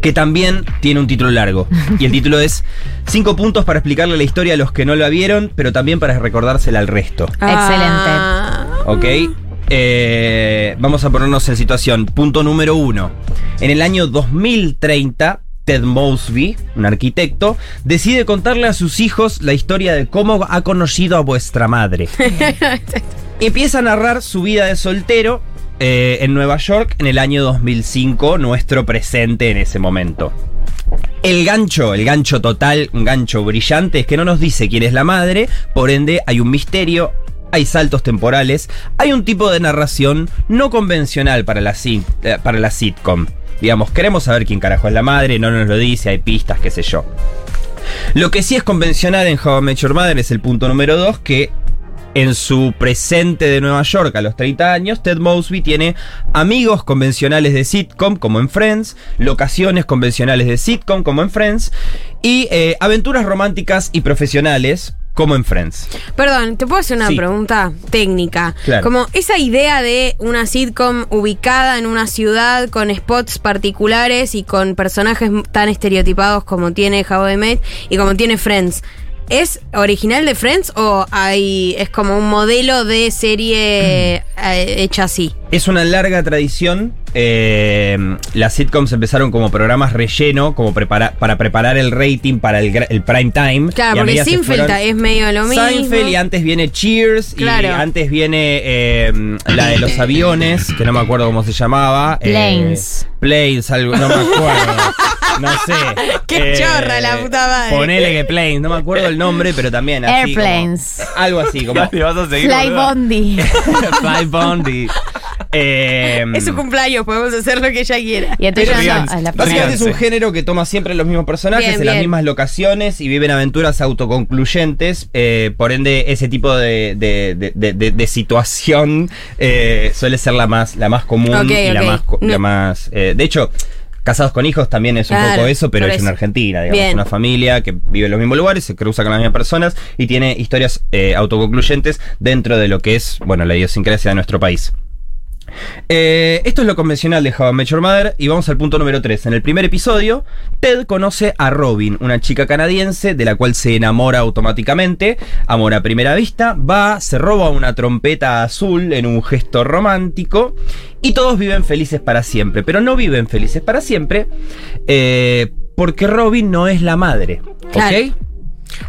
que también tiene un título largo. Y el título es 5 puntos para explicarle la historia a los que no la vieron, pero también para recordársela al resto. Excelente. Ok. Vamos a ponernos en situación. Punto número 1. En el año 2030, Ted Mosby, un arquitecto, decide contarle a sus hijos la historia de cómo ha conocido a vuestra madre. Empieza a narrar su vida de soltero en Nueva York en el año 2005, nuestro presente en ese momento. El gancho total, un gancho brillante, es que no nos dice quién es la madre, por ende hay un misterio. Hay saltos temporales, hay un tipo de narración no convencional para la sitcom. Digamos, queremos saber quién carajo es la madre, no nos lo dice, hay pistas, qué sé yo. Lo que sí es convencional en How I Met Your Mother es el punto número 2, que en su presente de Nueva York a los 30 años, Ted Mosby tiene amigos convencionales de sitcom, como en Friends, locaciones convencionales de sitcom, como en Friends, y aventuras románticas y profesionales, como en Friends. Perdón, ¿te puedo hacer una pregunta técnica? Claro. Como esa idea de una sitcom ubicada en una ciudad con spots particulares y con personajes tan estereotipados como tiene How I Met y como tiene Friends. ¿Es original de Friends o es como un modelo de serie hecha así? Es una larga tradición. Las sitcoms empezaron como programas relleno, como para preparar el rating para el prime time. Claro, porque Seinfeld es medio lo mismo. Seinfeld, y antes viene Cheers, claro. Y antes viene la de los aviones, que no me acuerdo cómo se llamaba. Planes. Planes, algo, no me acuerdo. No sé. Qué chorra la puta madre. Ponele que Planes, no me acuerdo el nombre, pero también así. Airplanes. Como, algo así, como. ¿Vas a seguir, Fly Bondi? Fly Bondi. Es su cumpleaños, podemos hacer lo que ella quiera. Y entonces básicamente es un género que toma siempre los mismos personajes, bien, en bien. Las mismas locaciones, y viven aventuras autoconcluyentes. Por ende, ese tipo de situación suele ser la más común, okay, y okay. De hecho, Casados con Hijos también es un poco eso, pero es en Argentina, digamos. Bien. Una familia que vive en los mismos lugares, se cruza con las mismas personas y tiene historias autoconcluyentes dentro de lo que es, bueno, la idiosincrasia de nuestro país. Esto es lo convencional de How I Met Your Mother. Y vamos al punto número 3. En el primer episodio, Ted conoce a Robin, una chica canadiense de la cual se enamora automáticamente. Amor a primera vista. Se roba una trompeta azul en un gesto romántico, y todos viven felices para siempre. Pero no viven felices para siempre porque Robin no es la madre, claro. ¿Ok?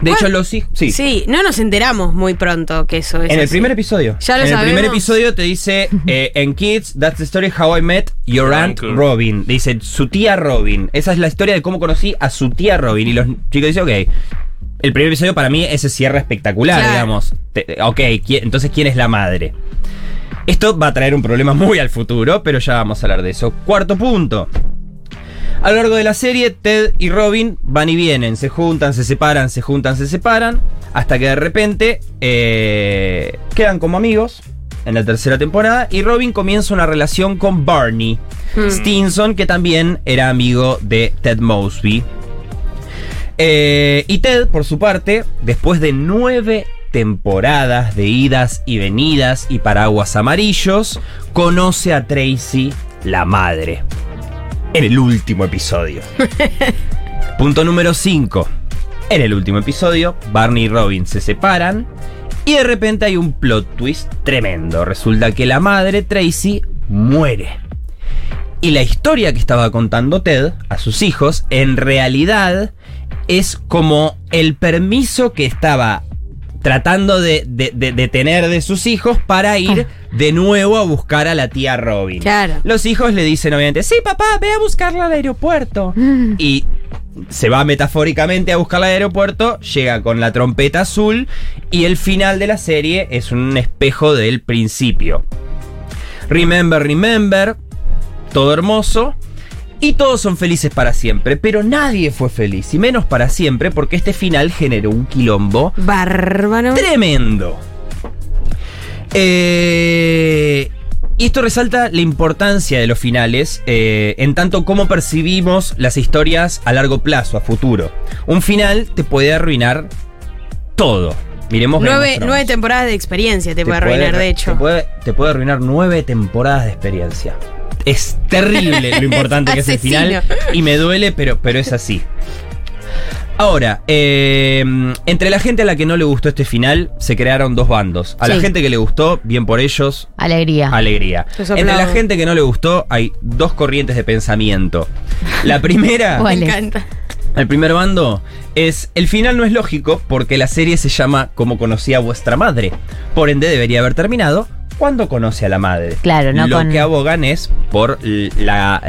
De hecho, los hijos. Sí, no nos enteramos muy pronto que eso es. En el primer episodio. Ya lo sabemos. En el primer episodio te dice: en Kids, that's the story how I met your aunt Robin. Dice su tía Robin. Esa es la historia de cómo conocí a su tía Robin. Y los chicos dicen: ok. El primer episodio para mí ese cierre espectacular, claro. Digamos. Ok, entonces, ¿quién es la madre? Esto va a traer un problema muy al futuro, pero ya vamos a hablar de eso. Cuarto punto. A lo largo de la serie, Ted y Robin van y vienen, se juntan, se separan, se juntan, se separan, hasta que de repente quedan como amigos en la tercera temporada, y Robin comienza una relación con Barney Stinson, que también era amigo de Ted Mosby. Y Ted, por su parte, después de 9 temporadas de idas y venidas y paraguas amarillos, conoce a Tracy, la madre. En el último episodio. Punto número 5. En el último episodio, Barney y Robin se separan y de repente hay un plot twist tremendo. Resulta que la madre, Tracy, muere. Y la historia que estaba contando Ted a sus hijos, en realidad, es como el permiso que estaba tratando de tener de sus hijos para ir de nuevo a buscar a la tía Robin. Claro. Los hijos le dicen obviamente: sí, papá, ve a buscarla al aeropuerto. Y se va metafóricamente a buscarla al aeropuerto, llega con la trompeta azul y el final de la serie es un espejo del principio. Remember, remember, todo hermoso. Y todos son felices para siempre, pero nadie fue feliz, y menos para siempre, porque este final generó un quilombo bárbaro, tremendo. Y esto resalta la importancia de los finales, en tanto como percibimos las historias a largo plazo, a futuro. Un final te puede arruinar todo. Miremos 9 temporadas de experiencia te puede arruinar, de hecho. Te puede arruinar 9 temporadas de experiencia. Es terrible lo importante que es el final. Y me duele, pero es así. Ahora, entre la gente a la que no le gustó este final, se crearon dos bandos. A la gente que le gustó, bien por ellos. Alegría. Entre la gente que no le gustó, hay dos corrientes de pensamiento. La primera... me encanta. El primer bando es: el final no es lógico porque la serie se llama Como conocí a vuestra madre. Por ende debería haber terminado cuando conoce a la madre. Claro, no. Lo que abogan es por la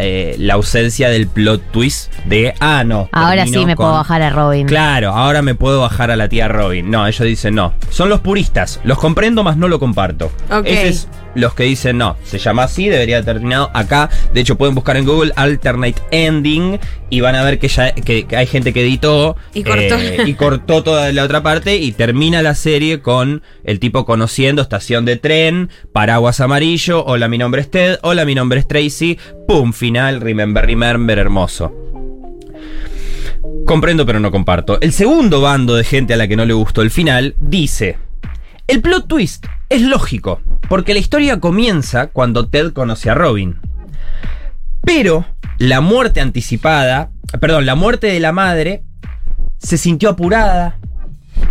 ausencia del plot twist de no. Ahora sí me puedo bajar a Robin. Claro, ahora me puedo bajar a la tía Robin. No, ellos dicen no. Son los puristas. Los comprendo, mas no lo comparto. Okay. Esos los que dicen no. Se llama así, debería haber terminado acá. De hecho, pueden buscar en Google alternate ending y van a ver que ya que hay gente que editó y cortó toda la otra parte y termina la serie con el tipo conociendo estación de tren, paraguas amarillo, hola mi nombre es Ted, hola mi nombre es Tracy, pum, final, remember, remember, hermoso. Comprendo pero no comparto. El segundo bando de gente a la que no le gustó el final dice: el plot twist es lógico, porque la historia comienza cuando Ted conoce a Robin. Pero la muerte de la madre se sintió apurada.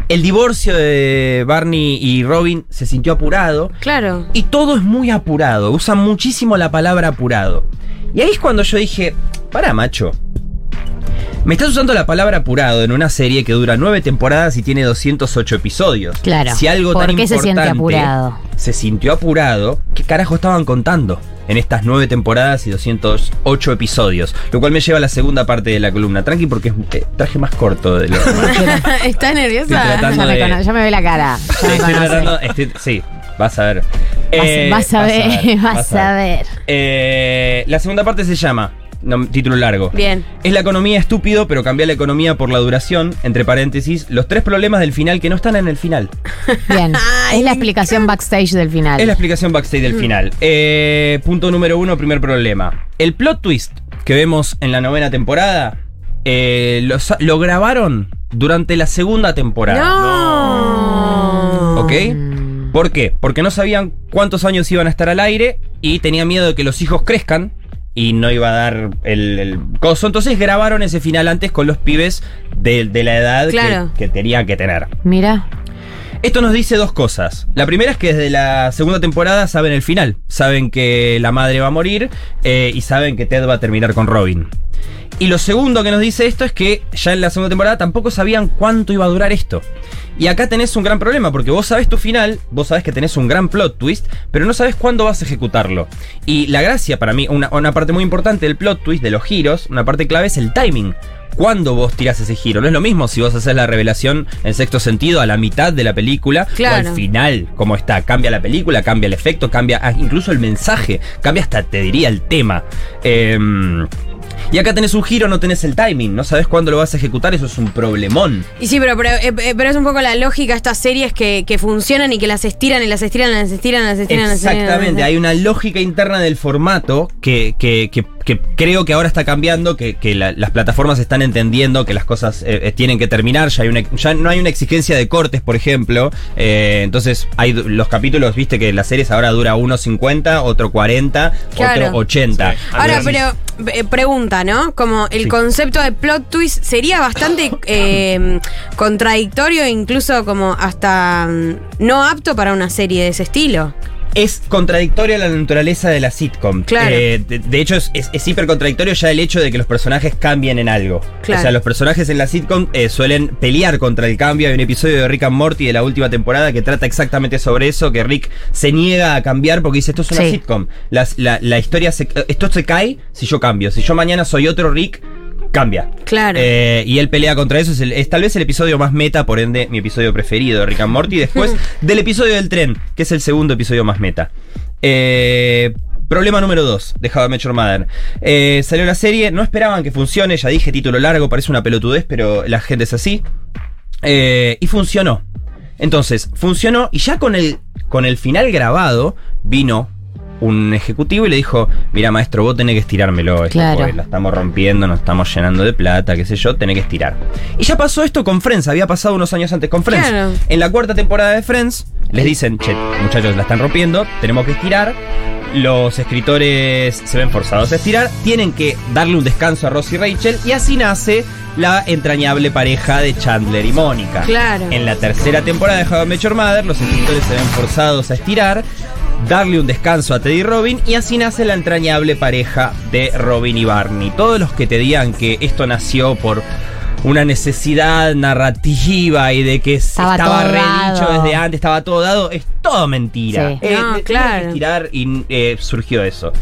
El divorcio de Barney y Robin se sintió apurado. Claro. Y todo es muy apurado. Usan muchísimo la palabra apurado. Y ahí es cuando yo dije: pará, macho. Me estás usando la palabra apurado en una serie que dura 9 temporadas y tiene 208 episodios. Claro. Si algo tan importante se siente apurado. Se sintió apurado. ¿Qué carajo estaban contando en estas 9 temporadas y 208 episodios? Lo cual me lleva a la segunda parte de la columna. Tranqui, porque traje más corto de lo que... ¿Estás nerviosa? Ya me ve la cara. Sí, vas a ver. Vas a ver. La segunda parte se llama... título largo. Bien. Es la economía, estúpido, pero cambié la economía por la duración. Entre paréntesis, los 3 problemas del final que no están en el final. Bien. Es la explicación backstage del final. Punto número 1, primer problema. El plot twist que vemos en la 9ª temporada lo grabaron durante la 2ª temporada. No. ¿Ok? ¿Por qué? Porque no sabían cuántos años iban a estar al aire y tenían miedo de que los hijos crezcan y no iba a dar el coso. Entonces grabaron ese final antes con los pibes de la edad, claro, que tenía que tener. Mira. Esto nos dice dos cosas. La primera es que desde la 2ª temporada saben el final. Saben que la madre va a morir y saben que Ted va a terminar con Robin. Y lo segundo que nos dice esto es que ya en la 2ª temporada tampoco sabían cuánto iba a durar esto. Y acá tenés un gran problema, porque vos sabés tu final, vos sabés que tenés un gran plot twist, pero no sabés cuándo vas a ejecutarlo. Y la gracia para mí, una parte muy importante del plot twist, de los giros, una parte clave es el timing. ¿Cuándo vos tirás ese giro? No es lo mismo si vos haces la revelación en Sexto Sentido a la mitad de la película, claro, o al final, como está. Cambia la película, cambia el efecto, cambia incluso el mensaje, cambia hasta, te diría, el tema. Y acá tenés un giro, no tenés el timing, no sabés cuándo lo vas a ejecutar, eso es un problemón. Y sí, pero es un poco la lógica de estas series que funcionan y que las estiran y las estiran y las estiran y las estiran. Exactamente, hay una lógica interna del formato que creo que ahora está cambiando, que las plataformas están entendiendo que las cosas tienen que terminar, ya no hay una exigencia de cortes, por ejemplo. Entonces hay los capítulos, viste que las series ahora dura uno 50, otro 40, claro, otro 80. Sí. Ahora, pero pregunta, ¿no? Como el concepto de plot twist sería bastante contradictorio e incluso como hasta no apto para una serie de ese estilo. Es contradictoria la naturaleza de la sitcom. Claro. De hecho, es hiper contradictorio ya el hecho de que los personajes cambien en algo. Claro. O sea, los personajes en la sitcom suelen pelear contra el cambio. Hay un episodio de Rick and Morty de la última temporada que trata exactamente sobre eso, que Rick se niega a cambiar porque dice: esto es una sitcom. La historia, esto se cae si yo cambio. Si yo mañana soy otro Rick, cambia. Claro. Y él pelea contra eso. Es tal vez el episodio más meta, por ende, mi episodio preferido de Rick and Morty. Después del episodio del tren, que es el segundo episodio más meta. Problema número 2 de How I Met Your Mother. Salió la serie, no esperaban que funcione. Ya dije, título largo, parece una pelotudez, pero la gente es así. Y funcionó. Entonces, funcionó, y ya con el final grabado, vino un ejecutivo y le dijo: mira, maestro, vos tenés que estirármelo. Claro. La estamos rompiendo, nos estamos llenando de plata, qué sé yo, tenés que estirar. Y ya pasó esto con Friends, había pasado unos años antes con Friends. Claro. En la cuarta temporada de Friends, les dicen: che, muchachos, la están rompiendo, tenemos que estirar. Los escritores se ven forzados a estirar, tienen que darle un descanso a Ross y Rachel, y así nace la entrañable pareja de Chandler y Mónica. Claro. En la tercera temporada de How I Met Your Mother, los escritores se ven forzados a estirar, darle un descanso a Ted y Robin, y así nace la entrañable pareja de Robin y Barney. Todos los que te digan que esto nació por una necesidad narrativa y de que estaba redicho desde antes, estaba todo dado, es todo mentira. Sí. No, claro. Estirar y surgió eso.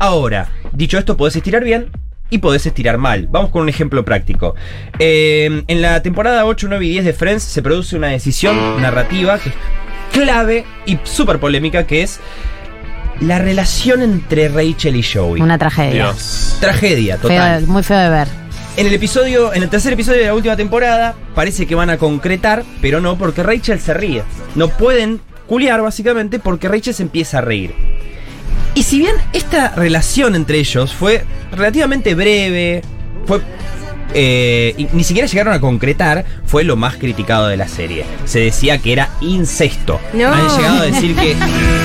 Ahora, dicho esto, podés estirar bien y podés estirar mal. Vamos con un ejemplo práctico. En la temporada 8, 9 y 10 de Friends se produce una decisión narrativa que es clave y súper polémica, que es la relación entre Rachel y Joey. Una tragedia. Dios. Tragedia, total. Feo, muy feo de ver. En el tercer episodio de la última temporada, parece que van a concretar, pero no, porque Rachel se ríe. No pueden culiar, básicamente, porque Rachel se empieza a reír. Y si bien esta relación entre ellos fue relativamente breve, y ni siquiera llegaron a concretar, fue lo más criticado de la serie. Se decía que era incesto. No. Han llegado a decir que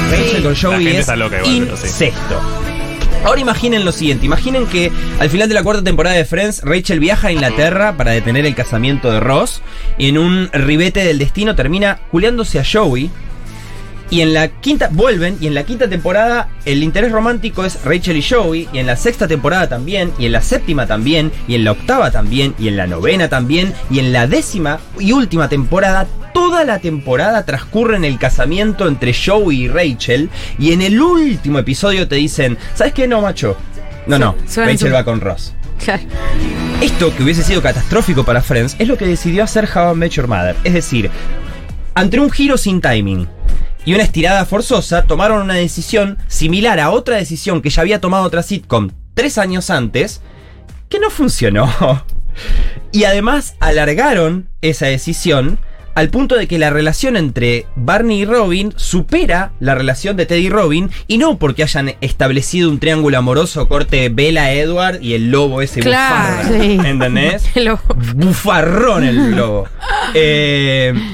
Rachel con Joey es igual, incesto. Ahora imaginen lo siguiente, imaginen que al final de la cuarta temporada de Friends, Rachel viaja a Inglaterra para detener el casamiento de Ross, y en un ribete del destino termina culeándose a Joey, y en la quinta, vuelven, y en la quinta temporada el interés romántico es Rachel y Joey, y en la sexta temporada también, y en la séptima también, y en la octava también, y en la novena también, y en la décima y última temporada, toda la temporada transcurre en el casamiento entre Joey y Rachel, y en el último episodio te dicen: ¿sabes qué? No, macho. No, Rachel va con Ross. Claro. Esto, que hubiese sido catastrófico para Friends, es lo que decidió hacer How I Met Your Mother. Es decir, ante un giro sin timing y una estirada forzosa, tomaron una decisión similar a otra decisión que ya había tomado otra sitcom 3 años antes, que no funcionó. Y además alargaron esa decisión al punto de que la relación entre Barney y Robin supera la relación de Ted y Robin, y no porque hayan establecido un triángulo amoroso corte Bella, Edward y el lobo ese, claro, bufarrón, sí. ¿Entendés? Bufarrón el lobo.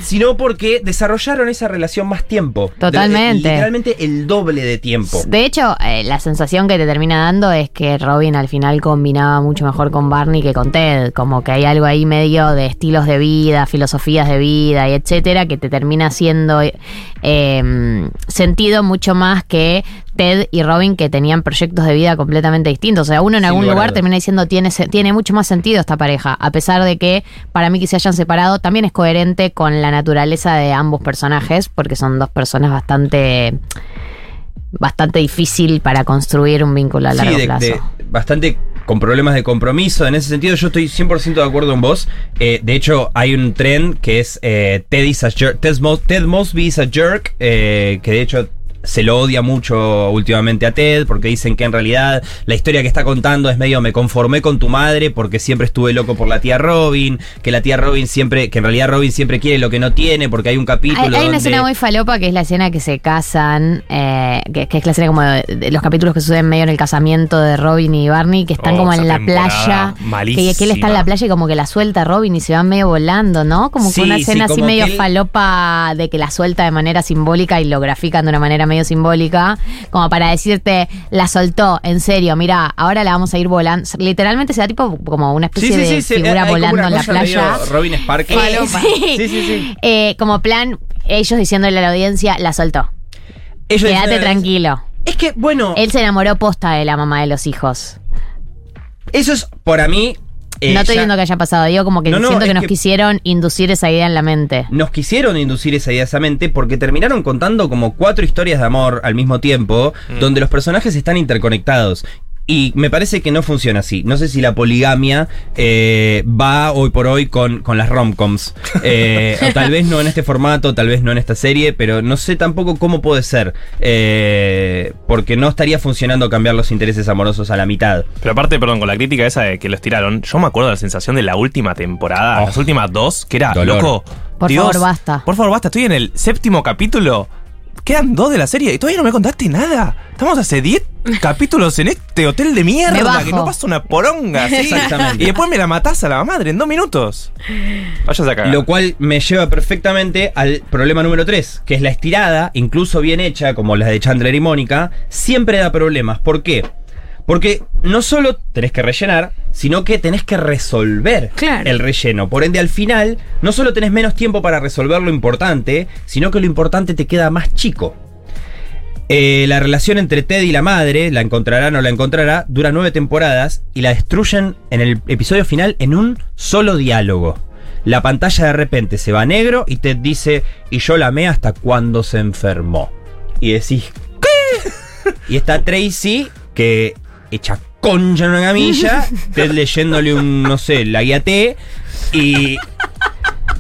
Sino porque desarrollaron esa relación más tiempo. Totalmente. Literalmente el doble de tiempo. De hecho, la sensación que te termina dando es que Robin al final combinaba mucho mejor con Barney que con Ted. Como que hay algo ahí medio de estilos de vida, filosofías de vida y etcétera, que te termina haciendo sentido mucho más que Ted y Robin, que tenían proyectos de vida completamente distintos. O sea, uno en algún lugar termina diciendo: tiene mucho más sentido esta pareja, a pesar de que para mí que se hayan separado también es coherente con la naturaleza de ambos personajes, porque son dos personas bastante difícil para construir un vínculo a largo plazo. Bastante con problemas de compromiso. En ese sentido yo estoy 100% de acuerdo en vos. De hecho hay un tren que es Ted Mosby is a jerk, que de hecho se lo odia mucho últimamente a Ted, porque dicen que en realidad la historia que está contando es medio: me conformé con tu madre porque siempre estuve loco por la tía Robin, que la tía Robin siempre, que en realidad Robin siempre quiere lo que no tiene, porque hay un capítulo hay una escena muy falopa, que es la escena que se casan, que es la escena como de los capítulos que suceden medio en el casamiento de Robin y Barney, que están como en la playa, que él está en la playa y como que la suelta Robin y se van medio volando, ¿no? Como que una escena así medio falopa, de que la suelta de manera simbólica y lo grafican de una manera medio simbólica, como para decirte: la soltó, en serio, mira, ahora la vamos a ir volando. Literalmente se da tipo como una especie de figura volando en la playa. Robin Spark. Como plan, ellos diciéndole a la audiencia: la soltó. Quédate tranquilo. Es que, bueno, él se enamoró posta de la mamá de los hijos. Eso es, para mí... no estoy viendo que haya pasado, digo, como que siento que nos quisieron inducir esa idea en la mente. Nos quisieron inducir esa idea en esa mente porque terminaron contando como 4 historias de amor al mismo tiempo, donde los personajes están interconectados. Y me parece que no funciona así. No sé si la poligamia va hoy por hoy con las rom-coms. Tal vez no en este formato, tal vez no en esta serie, pero no sé tampoco cómo puede ser. Porque no estaría funcionando cambiar los intereses amorosos a la mitad. Pero aparte, perdón, con la crítica esa de que los tiraron, yo me acuerdo de la sensación de la última temporada, las últimas dos, que era, dolor. Loco, por Dios, favor, basta. Por favor, basta, estoy en el 7º capítulo. Quedan 2 de la serie y todavía no me contaste nada. Estamos hace 10 capítulos en este hotel de mierda que no pasa una poronga. ¿Sí? Exactamente. Y después me la matás a la madre en 2 minutos. Vayas a cagar. Lo cual me lleva perfectamente al problema número 3, que es la estirada, incluso bien hecha, como las de Chandler y Mónica, siempre da problemas. ¿Por qué? Porque no solo tenés que rellenar, sino que tenés que resolver el relleno. Por ende, al final, no solo tenés menos tiempo para resolver lo importante, sino que lo importante te queda más chico. La relación entre Ted y la madre, la encontrará o no la encontrará, dura 9 temporadas y la destruyen en el episodio final en un solo diálogo. La pantalla de repente se va a negro y Ted dice, y yo la amé hasta cuando se enfermó. Y decís, ¿qué? Y está Tracy, que... hecha concha en una camilla, Ted leyéndole un, no sé, la guía T, y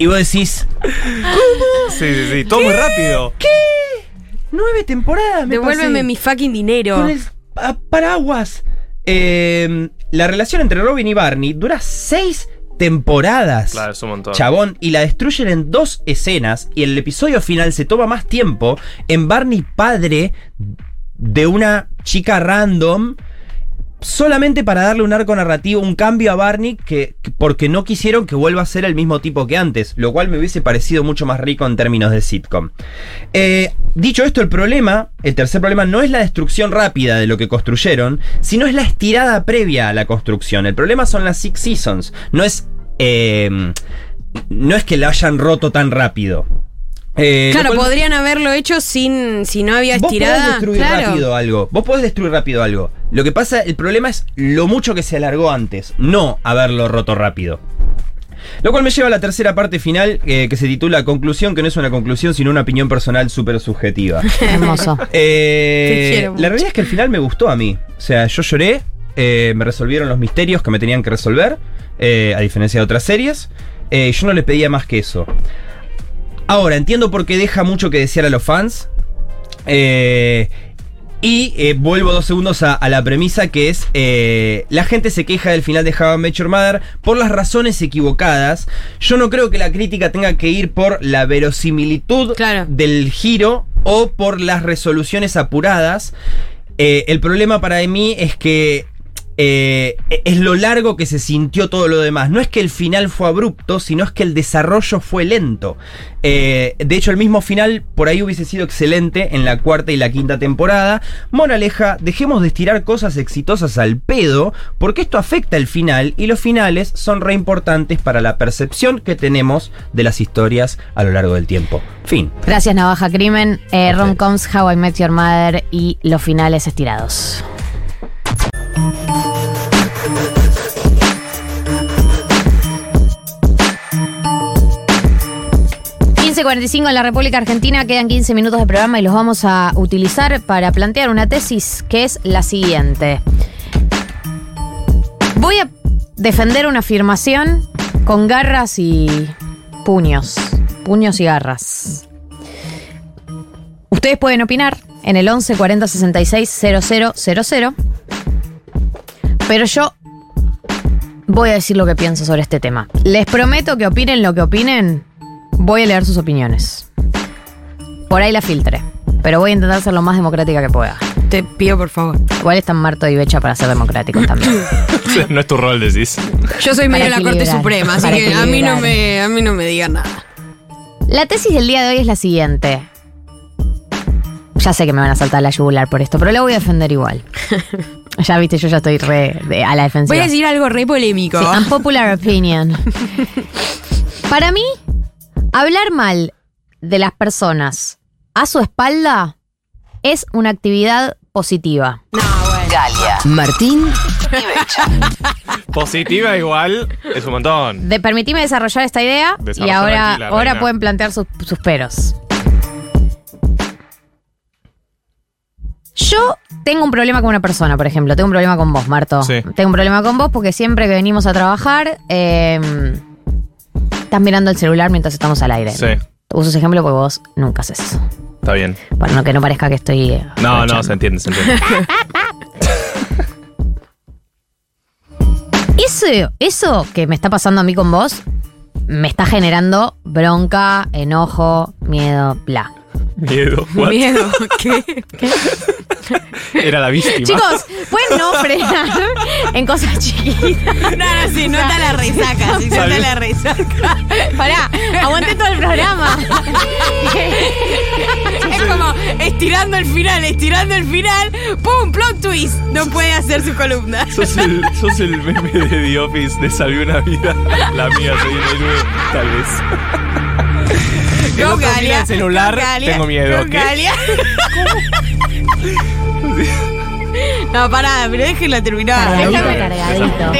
vos decís, ¿cómo? Sí, todo muy rápido. ¿Qué? 9 temporadas me pasé. Devuélveme mi fucking dinero. Con el paraguas. La relación entre Robin y Barney dura 6 temporadas. Claro, es un montón. Chabón, y la destruyen en 2 escenas, y el episodio final se toma más tiempo en Barney padre de una chica random, solamente para darle un arco narrativo, un cambio a Barney, que porque no quisieron que vuelva a ser el mismo tipo que antes, lo cual me hubiese parecido mucho más rico en términos de sitcom. Dicho esto, el tercer problema no es la destrucción rápida de lo que construyeron, sino es la estirada previa a la construcción. El problema son las 6 seasons, no es que la hayan roto tan rápido. Claro, podrían haberlo hecho si no había estirada. Vos podés destruir rápido algo. Lo que pasa, el problema es lo mucho que se alargó antes, no haberlo roto rápido. Lo cual me lleva a la tercera parte final, que se titula Conclusión, que no es una conclusión, sino una opinión personal súper subjetiva. Hermoso. La realidad es que el final me gustó a mí. O sea, yo lloré, me resolvieron los misterios que me tenían que resolver, a diferencia de otras series. Yo no les pedía más que eso. Ahora, entiendo por qué deja mucho que desear a los fans. Vuelvo 2 segundos a la premisa, que es... la gente se queja del final de How I Met Your Mother por las razones equivocadas. Yo no creo que la crítica tenga que ir por la verosimilitud del giro o por las resoluciones apuradas. El problema para mí es que... es lo largo que se sintió todo lo demás. No es que el final fue abrupto, sino es que el desarrollo fue lento. De hecho, el mismo final por ahí hubiese sido excelente en la 4ª y la 5ª temporada. Moraleja, dejemos de estirar cosas exitosas al pedo, porque esto afecta el final, y los finales son re importantes para la percepción que tenemos de las historias a lo largo del tiempo. Fin. Gracias, Navaja Crimen, Rom-coms, How I Met Your Mother y los finales estirados. En la República Argentina quedan 15 minutos de programa y los vamos a utilizar para plantear una tesis que es la siguiente. Voy a defender una afirmación con garras y puños y garras. Ustedes pueden opinar en el 11 40 66 000, pero yo voy a decir lo que pienso sobre este tema. Les prometo que opinen lo que opinen. Voy a leer sus opiniones. Por ahí la filtré, pero voy a intentar ser lo más democrática que pueda. Te pido, por favor. Igual están Marto y Becha para ser democráticos también. No es tu rol, decís. Yo soy medio de la Corte Suprema, así que a mí no me digan nada. La tesis del día de hoy es la siguiente. Ya sé que me van a saltar la yugular por esto, pero la voy a defender igual. Ya viste, yo ya estoy a la defensiva. Voy a decir algo re polémico. Sí, unpopular opinion. Para mí... hablar mal de las personas a su espalda es una actividad positiva. No, bueno. Galia, Martín y Becha. Positiva igual es un montón. Permitime desarrollar esta idea y ahora pueden plantear sus peros. Yo tengo un problema con una persona, por ejemplo. Tengo un problema con vos, Marto. Sí. Tengo un problema con vos porque siempre que venimos a trabajar, estás mirando el celular mientras estamos al aire. Sí. Uso ese ejemplo porque vos nunca haces eso. Está bien. Bueno, que no parezca que estoy... No, se entiende. Eso que me está pasando a mí con vos me está generando bronca, enojo, miedo, bla. ¿Miedo? What? ¿Miedo? ¿Qué? Era la víctima. Chicos, pueden no frenar en cosas chiquitas. No, si no está la resaca. Si no está la resaca. Pará, aguanté todo el programa. Es como estirando el final. ¡Pum! Plot twist. No puede hacer su columna. Sos el meme de The Office de Salvé una vida. La mía, tal vez. Go Galia. El celular, Galia, tengo miedo. Go Galia. No, pará, pero déjenlo terminar. Déjame cargadito.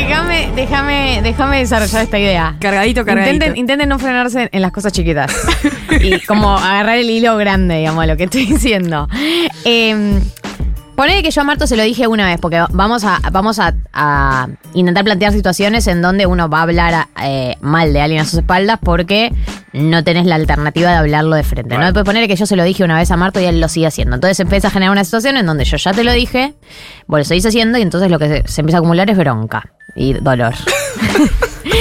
Déjame desarrollar esta idea. Cargadito. Intenten no frenarse en las cosas chiquitas. Y como agarrar el hilo grande, digamos, a lo que estoy diciendo. Ponele que yo a Marto se lo dije una vez, porque vamos a intentar plantear situaciones en donde uno va a hablar mal de alguien a sus espaldas porque no tenés la alternativa de hablarlo de frente, ¿no? Después ponele que yo se lo dije una vez a Marto y él lo sigue haciendo. Entonces se empieza a generar una situación en donde yo ya te lo dije, vos lo seguís haciendo y entonces lo que se empieza a acumular es bronca y dolor.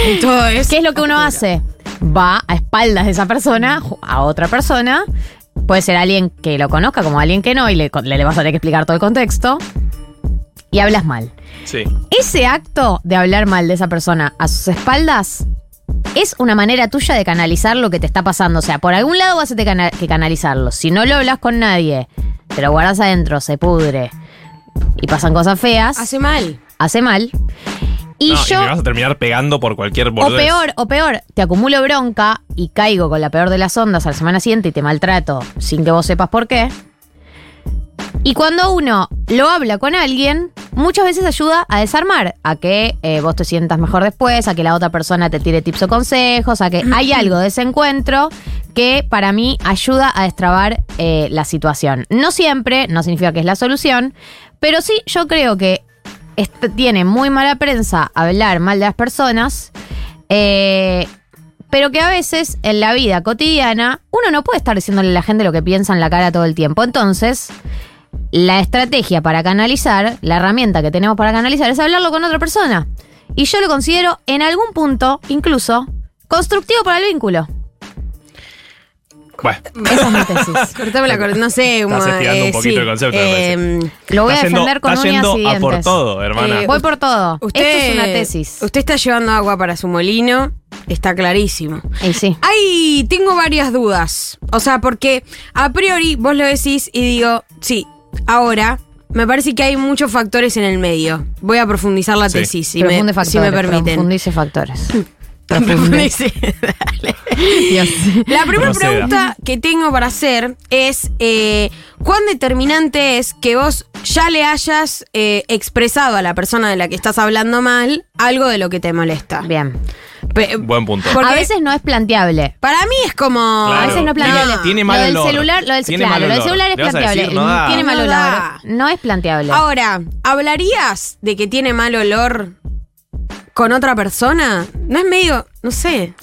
Entonces, ¿qué es lo que uno hace? Va a espaldas de esa persona a otra persona. Puede ser alguien que lo conozca como alguien que no, y le vas a tener que explicar todo el contexto. Y hablas mal. Sí. Ese acto de hablar mal de esa persona a sus espaldas es una manera tuya de canalizar lo que te está pasando. O sea, por algún lado vas a tener que canalizarlo. Si no lo hablas con nadie, te lo guardas adentro, se pudre y pasan cosas feas. Hace mal. Y me vas a terminar pegando por cualquier bordez. O peor, te acumulo bronca y caigo con la peor de las ondas a la semana siguiente y te maltrato sin que vos sepas por qué. Y cuando uno lo habla con alguien, muchas veces ayuda a desarmar, a que vos te sientas mejor después, a que la otra persona te tire tips o consejos, a que hay algo de ese encuentro que para mí ayuda a destrabar la situación. No siempre, no significa que es la solución, pero sí yo creo que tiene muy mala prensa hablar mal de las personas, pero que a veces en la vida cotidiana uno no puede estar diciéndole a la gente lo que piensa en la cara todo el tiempo. Entonces, la estrategia para canalizar, la herramienta que tenemos para canalizar es hablarlo con otra persona. Y yo lo considero en algún punto, incluso, constructivo para el vínculo. Bueno. Esa es mi tesis. No sé, como. Estás estirando un poquito el concepto, me parece. Lo voy a defender con uñas y dientes. Está yendo a por todo, hermana. Voy por todo. Esto es una tesis. Usted está llevando agua para su molino. Está clarísimo. Sí. Ay, tengo varias dudas. O sea, porque a priori vos lo decís y digo, sí, ahora me parece que hay muchos factores en el medio. Voy a profundizar la tesis, si me permiten. Profundice factores. Dale. Dios. La primera pregunta que tengo para hacer es ¿cuán determinante es que vos ya le hayas expresado a la persona de la que estás hablando mal algo de lo que te molesta? Bien. Buen punto. Porque a veces no es planteable. Para mí es como... Claro. A veces no es planteable. Tiene mal olor. Lo del celular es planteable. Decir, no tiene mal olor. No es planteable. Ahora, ¿hablarías de que tiene mal olor con otra persona? No es medio, no sé.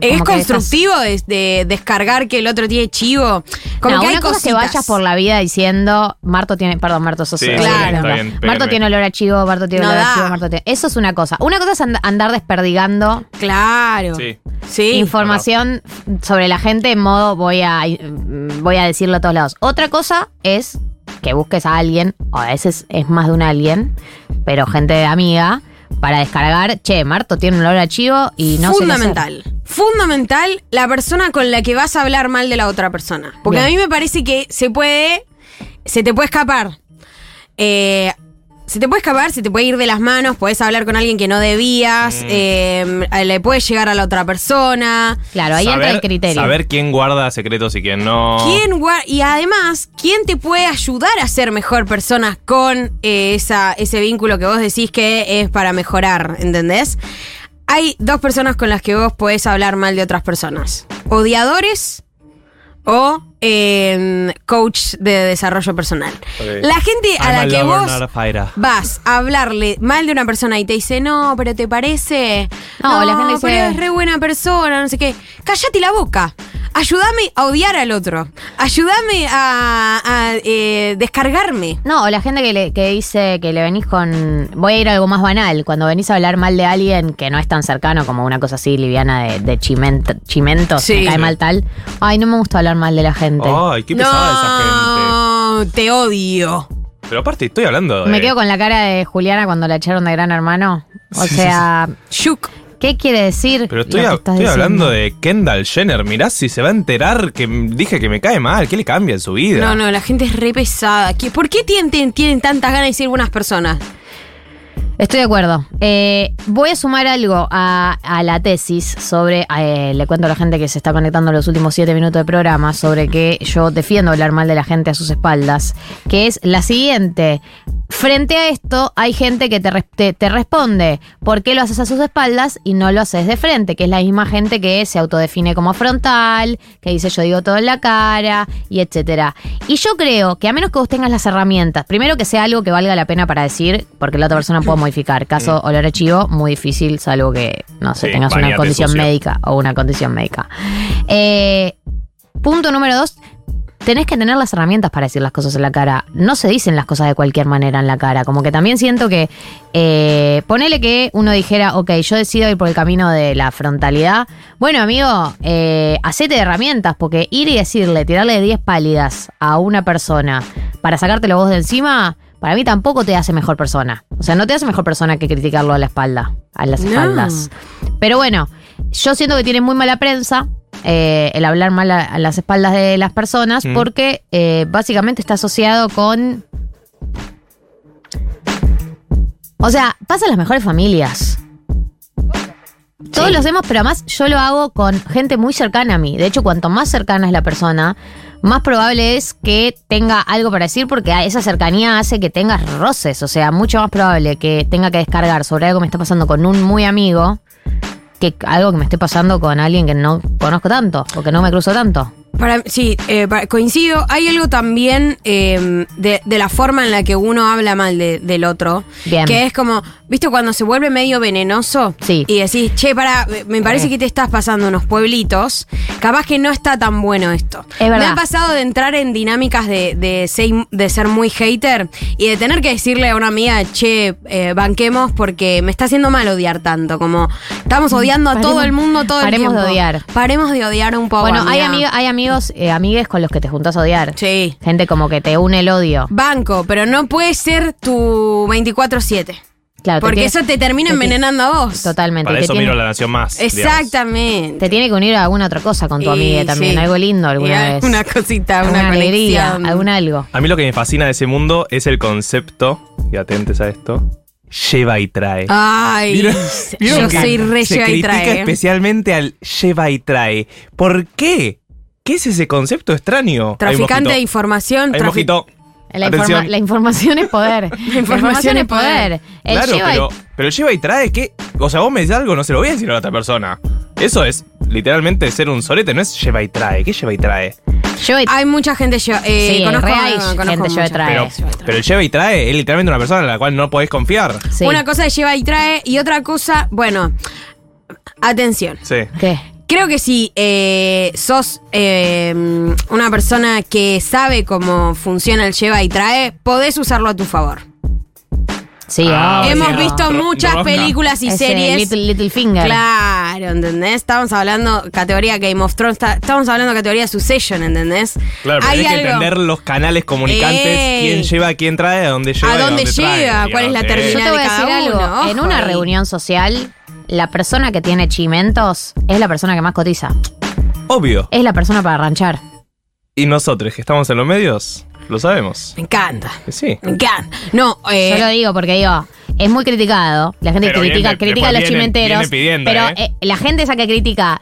¿Es constructivo de descargar que el otro tiene chivo? Como no, que hay una cosa es que vayas por la vida diciendo Marto tiene... Perdón, Marto, sos... Sí, claro. Bien, Marto tiene olor a chivo, Marto tiene olor a chivo, Marto tiene... Eso es una cosa. Una cosa es andar desperdigando... Claro. Sí. Información sobre la gente en modo voy a decirlo a todos lados. Otra cosa es que busques a alguien, o a veces es más de un alguien, pero gente de amiga... Para descargar, Marto tiene un olor a chivo y no sé. Fundamental la persona con la que vas a hablar mal de la otra persona. Porque bien. A mí me parece que se te puede escapar, se te puede ir de las manos, podés hablar con alguien que no debías, le puede llegar a la otra persona. Claro, ahí entra el criterio. Saber quién guarda secretos y quién no. Y además, quién te puede ayudar a ser mejor persona con ese vínculo que vos decís que es para mejorar, ¿entendés? Hay dos personas con las que vos podés hablar mal de otras personas. Odiadores o coach de desarrollo personal. Okay. La gente a la que vos vas a hablarle mal de una persona y te dice, no, pero te parece, no, la gente dice, pero es re buena persona, no sé qué. Cállate la boca. Ayúdame a odiar al otro. Ayúdame a descargarme. No, o la gente que dice que le venís con... Voy a ir a algo más banal. Cuando venís a hablar mal de alguien que no es tan cercano, como una cosa así liviana de chimentos, sí, me cae mal tal. Ay, no me gusta hablar mal de la gente. Ay, qué pesada esa gente. Te odio. Pero aparte, estoy hablando de... Me quedo con la cara de Juliana cuando la echaron de Gran Hermano. O sea... Shook. ¿Qué quiere decir? Pero estoy hablando de Kendall Jenner. Mirá si se va a enterar que dije que me cae mal. ¿Qué le cambia en su vida? No, no, la gente es re pesada. ¿Por qué tienen tantas ganas de ser buenas personas? Estoy de acuerdo. Voy a sumar algo a la tesis sobre... le cuento a la gente que se está conectando los últimos 7 minutos de programa sobre que yo defiendo hablar mal de la gente a sus espaldas, que es la siguiente... Frente a esto, hay gente que te responde por qué lo haces a sus espaldas y no lo haces de frente, que es la misma gente que se autodefine como frontal, que dice yo digo todo en la cara, y etcétera. Y yo creo que a menos que vos tengas las herramientas, primero que sea algo que valga la pena para decir, porque la otra persona puede modificar. Caso olor a chivo, muy difícil, salvo que, no sé, tengas una condición médica o una condición médica. Punto número 2. Tenés que tener las herramientas para decir las cosas en la cara. No se dicen las cosas de cualquier manera en la cara. Como que también siento que... ponele que uno dijera, ok, yo decido ir por el camino de la frontalidad. Bueno, amigo, hacete de herramientas. Porque ir y decirle, tirarle 10 pálidas a una persona para sacártelo vos de encima... Para mí tampoco te hace mejor persona. O sea, no te hace mejor persona que criticarlo a las espaldas. Pero bueno, yo siento que tiene muy mala prensa el hablar mal a las espaldas de las personas porque básicamente está asociado con... O sea, pasa en las mejores familias. Todos lo hacemos, pero además yo lo hago con gente muy cercana a mí. De hecho, cuanto más cercana es la persona... más probable es que tenga algo para decir porque esa cercanía hace que tengas roces. O sea, mucho más probable que tenga que descargar sobre algo que me está pasando con un muy amigo que algo que me esté pasando con alguien que no conozco tanto o que no me cruzo tanto. Coincido. Hay algo también de la forma en la que uno habla mal del otro. Bien. Que es como, ¿viste cuando se vuelve medio venenoso? Sí. Y decís, che, me parece que te estás pasando unos pueblitos. Capaz que no está tan bueno esto. Es verdad. Me ha pasado de entrar en dinámicas de ser muy hater y de tener que decirle a una amiga, che, banquemos porque me está haciendo mal odiar tanto. Como, estamos odiando a todo el mundo todo el tiempo. Paremos de odiar. Paremos de odiar un poco. Bueno, hay amigos, amigues con los que te juntás a odiar. Sí. Gente como que te une el odio. Banco, pero no puede ser tu 24/7. Claro, porque eso te termina envenenando a vos. Totalmente. Para eso miro La Nación Más. Exactamente. Digamos. Te tiene que unir a alguna otra cosa con tu amiga también. Sí. Algo lindo alguna vez. Una cosita, una alegría, algún algo. A mí lo que me fascina de ese mundo es el concepto, y atentes a esto, lleva y trae. Ay, ¿Vieron yo soy re lleva y trae. Se critica especialmente al lleva y trae. ¿Por qué? ¿Qué es ese concepto extraño? Traficante de información. Hay mojito. La información es poder. La información es poder. Claro, pero lleva y trae que... O sea, vos me decís algo, no se lo voy a decir a la otra persona. Eso es literalmente ser un solete, no es lleva y trae. ¿Qué lleva y trae? Hay mucha gente lleva sí, conozco gente lleva y trae. Pero el lleva y trae es literalmente una persona en la cual no podés confiar. Sí. Una cosa es lleva y trae y otra cosa... Bueno, atención. Sí. ¿Qué? Creo que si sos una persona que sabe cómo funciona el lleva y trae, podés usarlo a tu favor. Sí, hemos visto muchas películas y series. Littlefinger. Claro, ¿entendés? Estamos hablando categoría Game of Thrones, estamos hablando categoría Succession, ¿entendés? Claro, pero hay que entender los canales comunicantes, quién lleva, quién trae, a dónde lleva. A dónde llega, cuál es la terminal. Yo te voy a decir algo. En una reunión social, la persona que tiene chimentos es la persona que más cotiza. Obvio. Es la persona para ranchar. Y nosotros que estamos en los medios, lo sabemos. Me encanta. Sí. Me encanta. No, yo lo digo porque digo, es muy criticado. La gente que critica a los chimenteros. Pero la gente esa que critica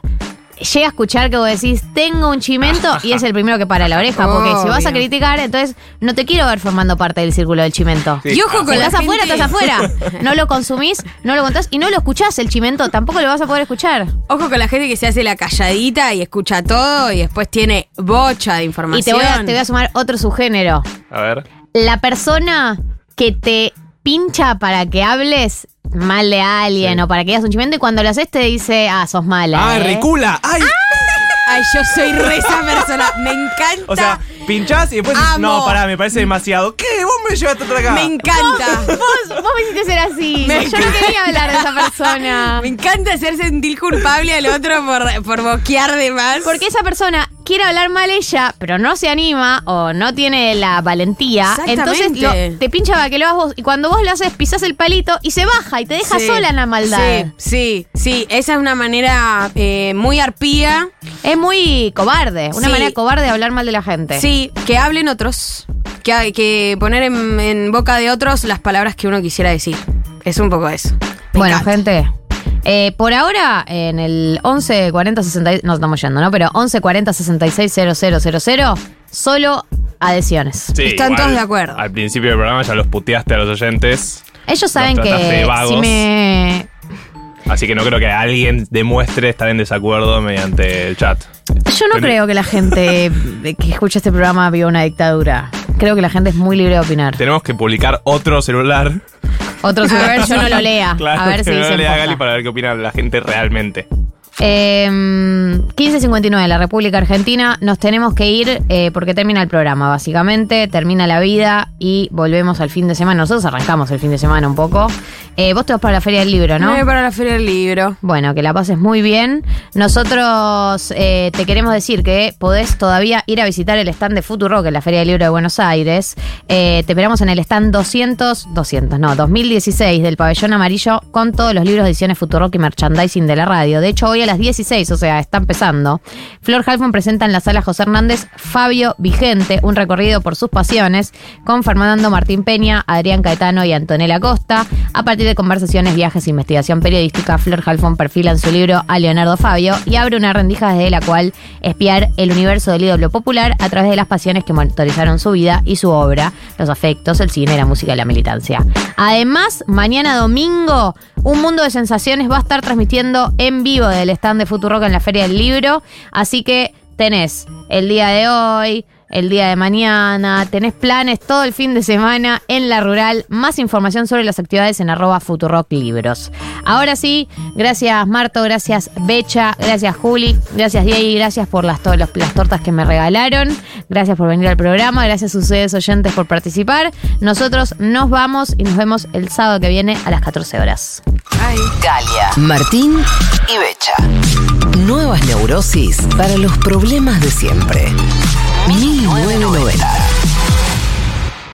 llega a escuchar que vos decís, tengo un chimento, y es el primero que para la oreja. Porque si vas a criticar, entonces no te quiero ver formando parte del círculo del chimento. Sí. Y ojo con la gente. Estás afuera. No lo consumís, no lo contás y no lo escuchás el chimento. Tampoco lo vas a poder escuchar. Ojo con la gente que se hace la calladita y escucha todo y después tiene bocha de información. Y te voy a sumar otro subgénero. A ver. La persona que te pincha para que hables mal de alguien o para que hagas un chimento y cuando lo haces te dice, ah, sos mala. Ah, recula. ¡Ay! Ay, yo soy re esa persona. Me encanta. O sea, pinchás y después dices, no, pará, me parece demasiado. ¿Qué? ¿Vos me llevaste hasta acá? Me encanta. Vos me hiciste ser así. Yo no quería hablar de esa persona. Me encanta hacer sentir culpable al otro por boquear de más. Porque esa persona quiere hablar mal ella, pero no se anima o no tiene la valentía. Entonces te pincha para que lo hagas vos. Y cuando vos lo haces, pisás el palito y se baja y te deja sola en la maldad. Sí. Esa es una manera muy arpía. Es muy cobarde. Una manera cobarde de hablar mal de la gente. Sí, que hablen otros. Que poner en boca de otros las palabras que uno quisiera decir. Es un poco eso. Gente... por ahora, en el 114066, no estamos yendo, ¿no? Pero 1140660000, solo adhesiones. Sí, están todos de acuerdo. Al principio del programa ya los puteaste a los oyentes. Ellos saben que de vagos, así que no creo que alguien demuestre estar en desacuerdo mediante el chat. Yo no creo que la gente que escucha este programa viva una dictadura. Creo que la gente es muy libre de opinar. Tenemos que publicar otro celular. A ver, yo no lo lea. Claro, a ver si no lo lea Gali para ver qué opina la gente realmente. 15:59, la República Argentina. Nos tenemos que ir porque termina el programa, básicamente. Termina la vida y volvemos al fin de semana. Nosotros arrancamos el fin de semana un poco. Vos te vas para la Feria del Libro, ¿no? Me voy para la Feria del Libro. Bueno, que la pases muy bien. Nosotros te queremos decir que podés todavía ir a visitar el stand de Futuro Rock en la Feria del Libro de Buenos Aires. Te esperamos en el stand 2016 del Pabellón Amarillo con todos los libros de ediciones Futuro Rock y merchandising de la radio. De hecho, hoy a las 16, o sea, está empezando. Flor Halfon presenta en la sala José Hernández Fabio Vigente, un recorrido por sus pasiones, con Fernando Martín Peña, Adrián Caetano y Antonella Costa. A partir de conversaciones, viajes e investigación periodística, Flor Halfon perfila en su libro a Leonardo Fabio y abre una rendija desde la cual espiar el universo del ídolo popular a través de las pasiones que motorizaron su vida y su obra, los afectos, el cine, la música y la militancia. Además, mañana domingo, Un Mundo de Sensaciones va a estar transmitiendo en vivo del stand de Futurock en la Feria del Libro. Así que tenés el día de hoy, el día de mañana, tenés planes todo el fin de semana en La Rural. Más información sobre las actividades en @futurocklibros. Ahora sí, gracias Marto, gracias Becha, gracias Juli, gracias Diego, gracias por las tortas que me regalaron, gracias por venir al programa, gracias a ustedes oyentes por participar. Nosotros nos vamos y nos vemos el sábado que viene a las 14:00. Galia, Martín y Becha. Nuevas neurosis para los problemas de siempre. 1990.